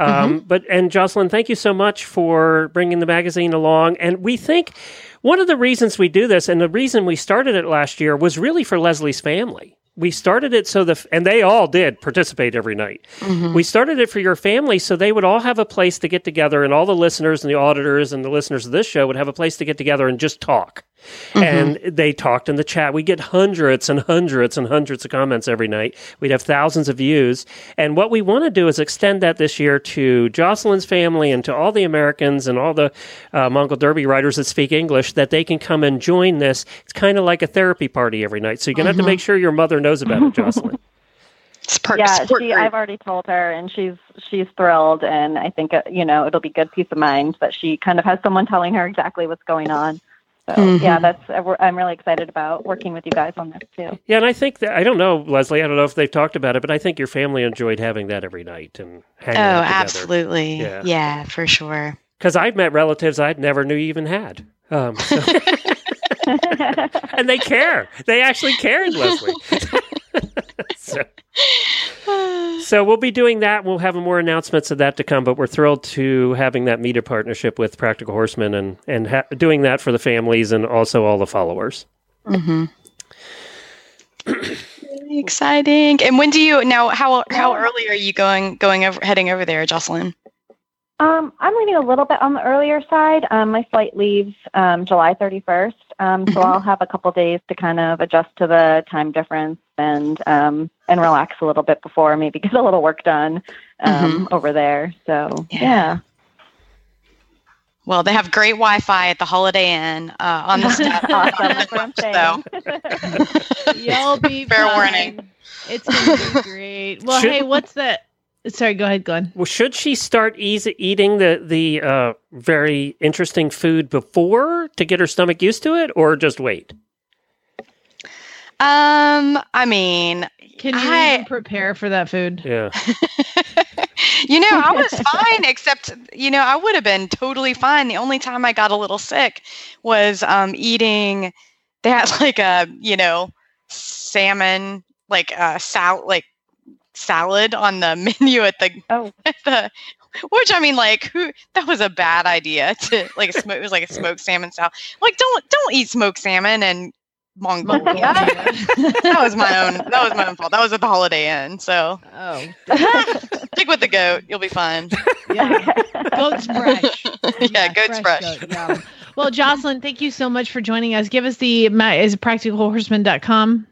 Um, mm-hmm. But and Jocelyn, thank you so much for bringing the magazine along. And we think one of the reasons we do this and the reason we started it last year was really for Leslie's family. We started it so the, and they all did participate every night. Mm-hmm. We started it for your family so they would all have a place to get together, and all the listeners and the auditors and the listeners of this show would have a place to get together and just talk. Mm-hmm. And they talked in the chat. We get hundreds and hundreds and hundreds of comments every night. We'd have thousands of views. And what we want to do is extend that this year to Jocelyn's family and to all the Americans and all the uh, Mongol Derby riders that speak English, that they can come and join this. It's kind of like a therapy party every night. So you're going to mm-hmm. have to make sure your mother knows about it, Jocelyn. It's part, yeah, it's part she, I've already told her, and she's she's thrilled, and I think, uh, you know, it'll be good peace of mind that she kind of has someone telling her exactly what's going on. So, mm-hmm. yeah, that's I'm really excited about working with you guys on this, too. Yeah, and I think that, I don't know, Leslie, I don't know if they've talked about it, but I think your family enjoyed having that every night and hanging oh, out together. Oh, absolutely. Yeah. yeah, for sure. Because I've met relatives I never knew you even had. Um, so. And they care. They actually cared, Leslie. so, so we'll be doing that. We'll have more announcements of that to come, but we're thrilled to having that media partnership with Practical Horseman and, and ha- doing that for the families and also all the followers. Mm-hmm. Exciting. And when do you now how how early are you going going over heading over there, Jocelyn? Um, I'm leaving a little bit on the earlier side. Um, my flight leaves um, July thirty-first, um, so I'll have a couple days to kind of adjust to the time difference and um, and relax a little bit before maybe get a little work done um, mm-hmm. over there. So yeah. yeah. Well, they have great Wi-Fi at the Holiday Inn uh, on the step. Awesome. So you'll be fair fine. Warning. It's gonna be great. Well, Should- hey, what's that? Sorry, go ahead, Glenn. Well, should she start easy, eating the, the uh, very interesting food before to get her stomach used to it, or just wait? Um, I mean... Can you I, even prepare for that food? Yeah. You know, I was fine, except, you know, I would have been totally fine. The only time I got a little sick was um, eating... They had, like, a, you know, salmon, like, uh, sal- like, salad on the menu at the, oh. at the, which I mean, like, who, that was a bad idea to like, sm- it was like a smoked salmon salad. Like, don't, don't eat smoked salmon and Mongolia. that was my own, that was my own fault. That was at the Holiday Inn. So, oh, stick with the goat. You'll be fine. Yeah. Goat's fresh. Yeah. yeah goat's fresh. fresh. Goat, yeah. Well, Jocelyn, thank you so much for joining us. Give us the, is practical horseman dot com.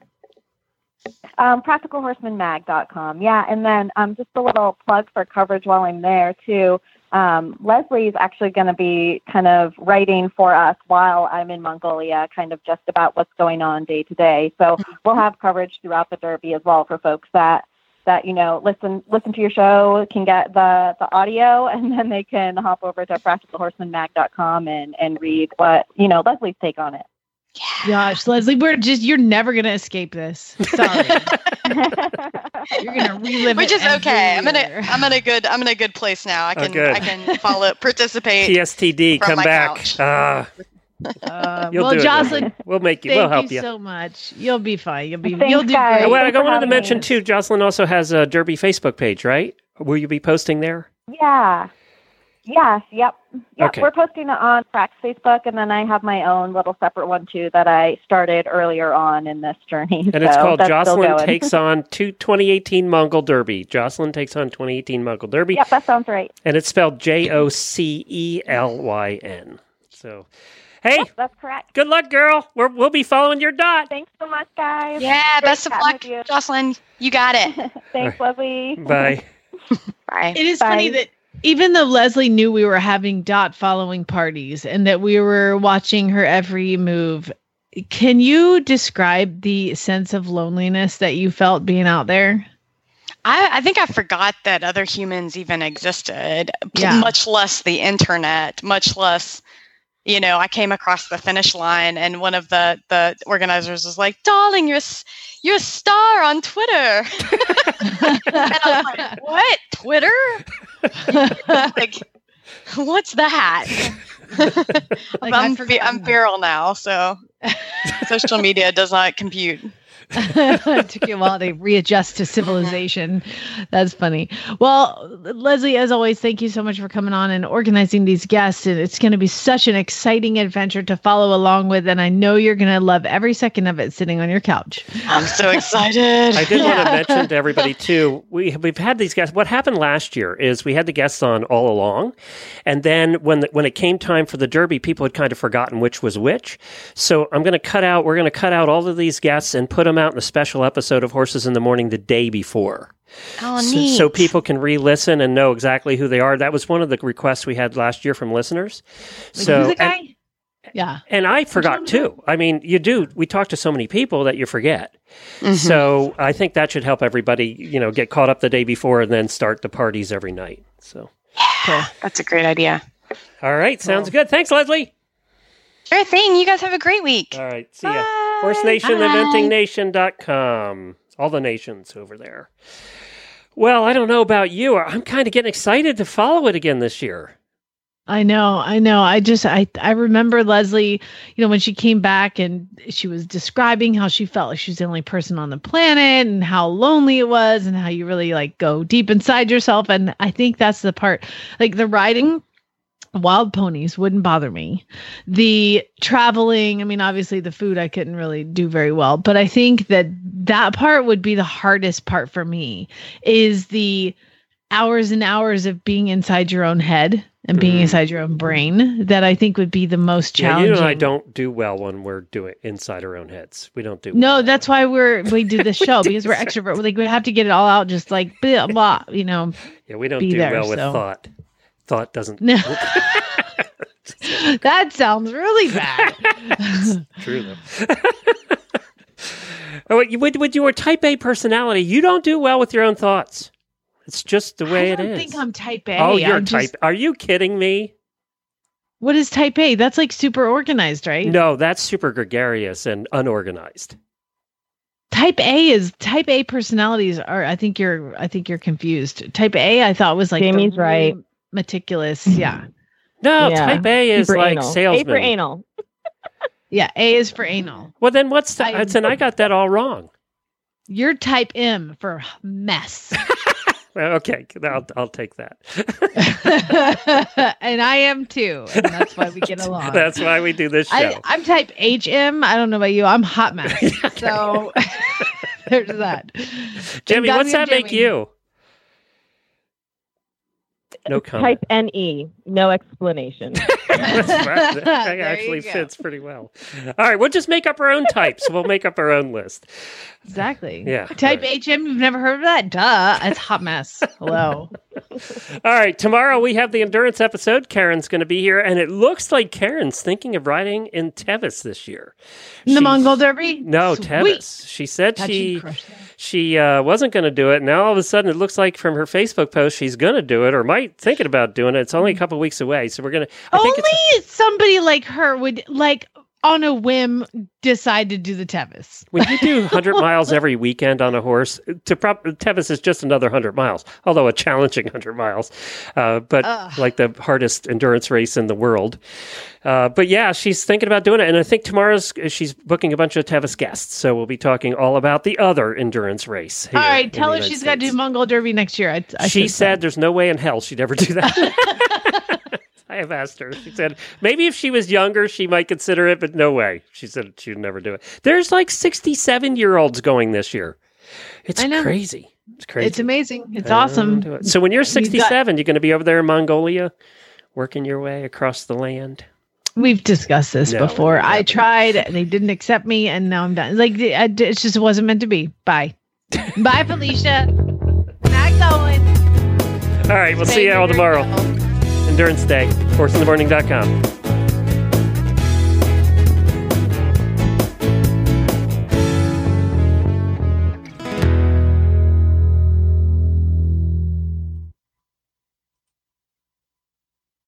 Um, practical horseman mag dot com. Yeah. And then um, just a little plug for coverage while I'm there too. Um, Leslie's actually going to be kind of writing for us while I'm in Mongolia, kind of just about what's going on day to day. So we'll have coverage throughout the Derby as well for folks that, that, you know, listen, listen to your show, can get the, the audio, and then they can hop over to practical horseman mag dot com and, and read what, you know, Leslie's take on it. Yeah. Gosh, Leslie, we're just—you're never gonna escape this. Sorry, you're gonna relive. Which it is okay. I'm in a, I'm in a good, I'm in a good place now. I can, oh, I can follow, participate. T S T D, come back. Uh, uh, well, Jocelyn, it, we'll make you. Thank we'll help you, you so much. You'll be fine. You'll be. Thanks, you'll do guys. Great. Well, I wanted to mention too. Jocelyn also has a Derby Facebook page, right? Will you be posting there? Yeah. Yes. Yep. Yep. Okay. We're posting it on Prac's Facebook, and then I have my own little separate one too that I started earlier on in this journey. And so it's called Jocelyn Takes On two, twenty eighteen Mongol Derby. Jocelyn Takes On twenty eighteen Mongol Derby. Yep, that sounds right. And it's spelled J O C E L Y N. So, hey, yep, that's correct. Good luck, girl. We're, we'll be following your dot. Thanks so much, guys. Yeah, great best of luck, you. Jocelyn. You got it. Thanks, right. Leslie. Bye. Bye. It is Bye. Funny that. Even though Leslie knew we were having dot following parties and that we were watching her every move, can you describe the sense of loneliness that you felt being out there? I, I think I forgot that other humans even existed, yeah. much less the internet, much less, you know, I came across the finish line and one of the, the organizers was like, darling, you're, you're a star on Twitter. And I was like, what? Twitter? Like, what's that? Like, I'm, I'm, I'm feral now, so social media does not compute. It took you a while to readjust to civilization. That's funny. Well, Leslie, as always, thank you so much for coming on and organizing these guests. And it's going to be such an exciting adventure to follow along with. And I know you're going to love every second of it sitting on your couch. I'm so excited. I did yeah. want to mention to everybody, too, we, we've had these guests. What happened last year is we had the guests on all along. And then when, the, when it came time for the Derby, people had kind of forgotten which was which. So I'm going to cut out, we're going to cut out all of these guests and put them out in a special episode of Horses in the Morning the day before. Oh, so, neat. So people can re-listen and know exactly who they are. That was one of the requests we had last year from listeners. Like, so, who's the guy? And, yeah. And I forgot too. I mean, you do. We talk to so many people that you forget. Mm-hmm. So I think that should help everybody, you know, get caught up the day before and then start the parties every night. So yeah, cool. That's a great idea. All right. Sounds cool. Good. Thanks, Leslie. Sure thing. You guys have a great week. All right. See Bye. Ya. Horse Nation, eventing nation dot com. All the nations over there. Well, I don't know about you. I'm kind of getting excited to follow it again this year. I know. I know. I just, I, I remember Leslie, you know, when she came back and she was describing how she felt like she was the only person on the planet and how lonely it was and how you really like go deep inside yourself. And I think that's the part, like the riding wild ponies wouldn't bother me. The traveling, I mean, obviously the food I couldn't really do very well, but I think that that part would be the hardest part for me is the hours and hours of being inside your own head and being mm. inside your own brain that I think would be the most challenging. Yeah, you and I don't do well when we're doing inside our own heads. We don't do well. No, that's why we're, we do this show we because we're extrovert. Like we have to get it all out, just like, blah, blah, you know. Yeah, we don't do there, well with so. thought. Thought doesn't. No. That sounds really bad. It's true though. With, with your type A personality, you don't do well with your own thoughts. It's just the way it is. I don't think I'm type A. Oh, you're I'm type. Just... Are you kidding me? What is type A? That's like super organized, right? No, that's super gregarious and unorganized. Type A is type A personalities are. I think you're. I think you're confused. Type A, I thought was like Jamie's right, meticulous. Yeah. No, yeah. Type A is for like anal. Salesman. A for anal. Yeah, A is for anal. Well, then what's the? I, and I got that all wrong. You're type M for mess. Okay, I'll I'll take that. And I am too, and that's why we get along. That's why we do this show. I, I'm type H M. I don't know about you. I'm hot mess. So there's that. Jimmy, what's that Jimmy. Make you? No comment. Type N E. No explanation. That's right. That actually fits pretty well. All right, we'll just make up our own types. We'll make up our own list. Exactly. Yeah. Type right. H M. You've never heard of that? Duh. It's a hot mess. Hello. All right. Tomorrow we have the endurance episode. Karen's going to be here, and it looks like Karen's thinking of riding in Tevis this year. In the Mongol Derby? No, Sweet. Tevis. She said God, she she uh, wasn't going to do it. Now all of a sudden it looks like from her Facebook post she's going to do it, or might thinking about doing it. It's only a couple weeks away, so we're going to. Only it's, somebody like her would like. On a whim, decide to do the Tevis. When you do one hundred miles every weekend on a horse, to prop, Tevis is just another one hundred miles, although a challenging one hundred miles, uh, but Ugh. like the hardest endurance race in the world. Uh, but yeah, she's thinking about doing it, and I think tomorrow's she's booking a bunch of Tevis guests, so we'll be talking all about the other endurance race. All right, tell her she's got to do Mongol Derby next year. I, I she said there's no way in hell she'd ever do that. I have asked her. She said, maybe if she was younger, she might consider it, but no way. She said she would never do it. There's like sixty-seven-year-olds going this year. It's crazy. It's crazy. It's amazing. It's I awesome. It. So when you're sixty-seven, got- you're going to be over there in Mongolia, working your way across the land. We've discussed this no, before. I tried, and they didn't accept me, and now I'm done. Like, it just wasn't meant to be. Bye. Bye, Felicia. Not going. All right, we'll see you all tomorrow. Endurance Day, horse in the morning dot com.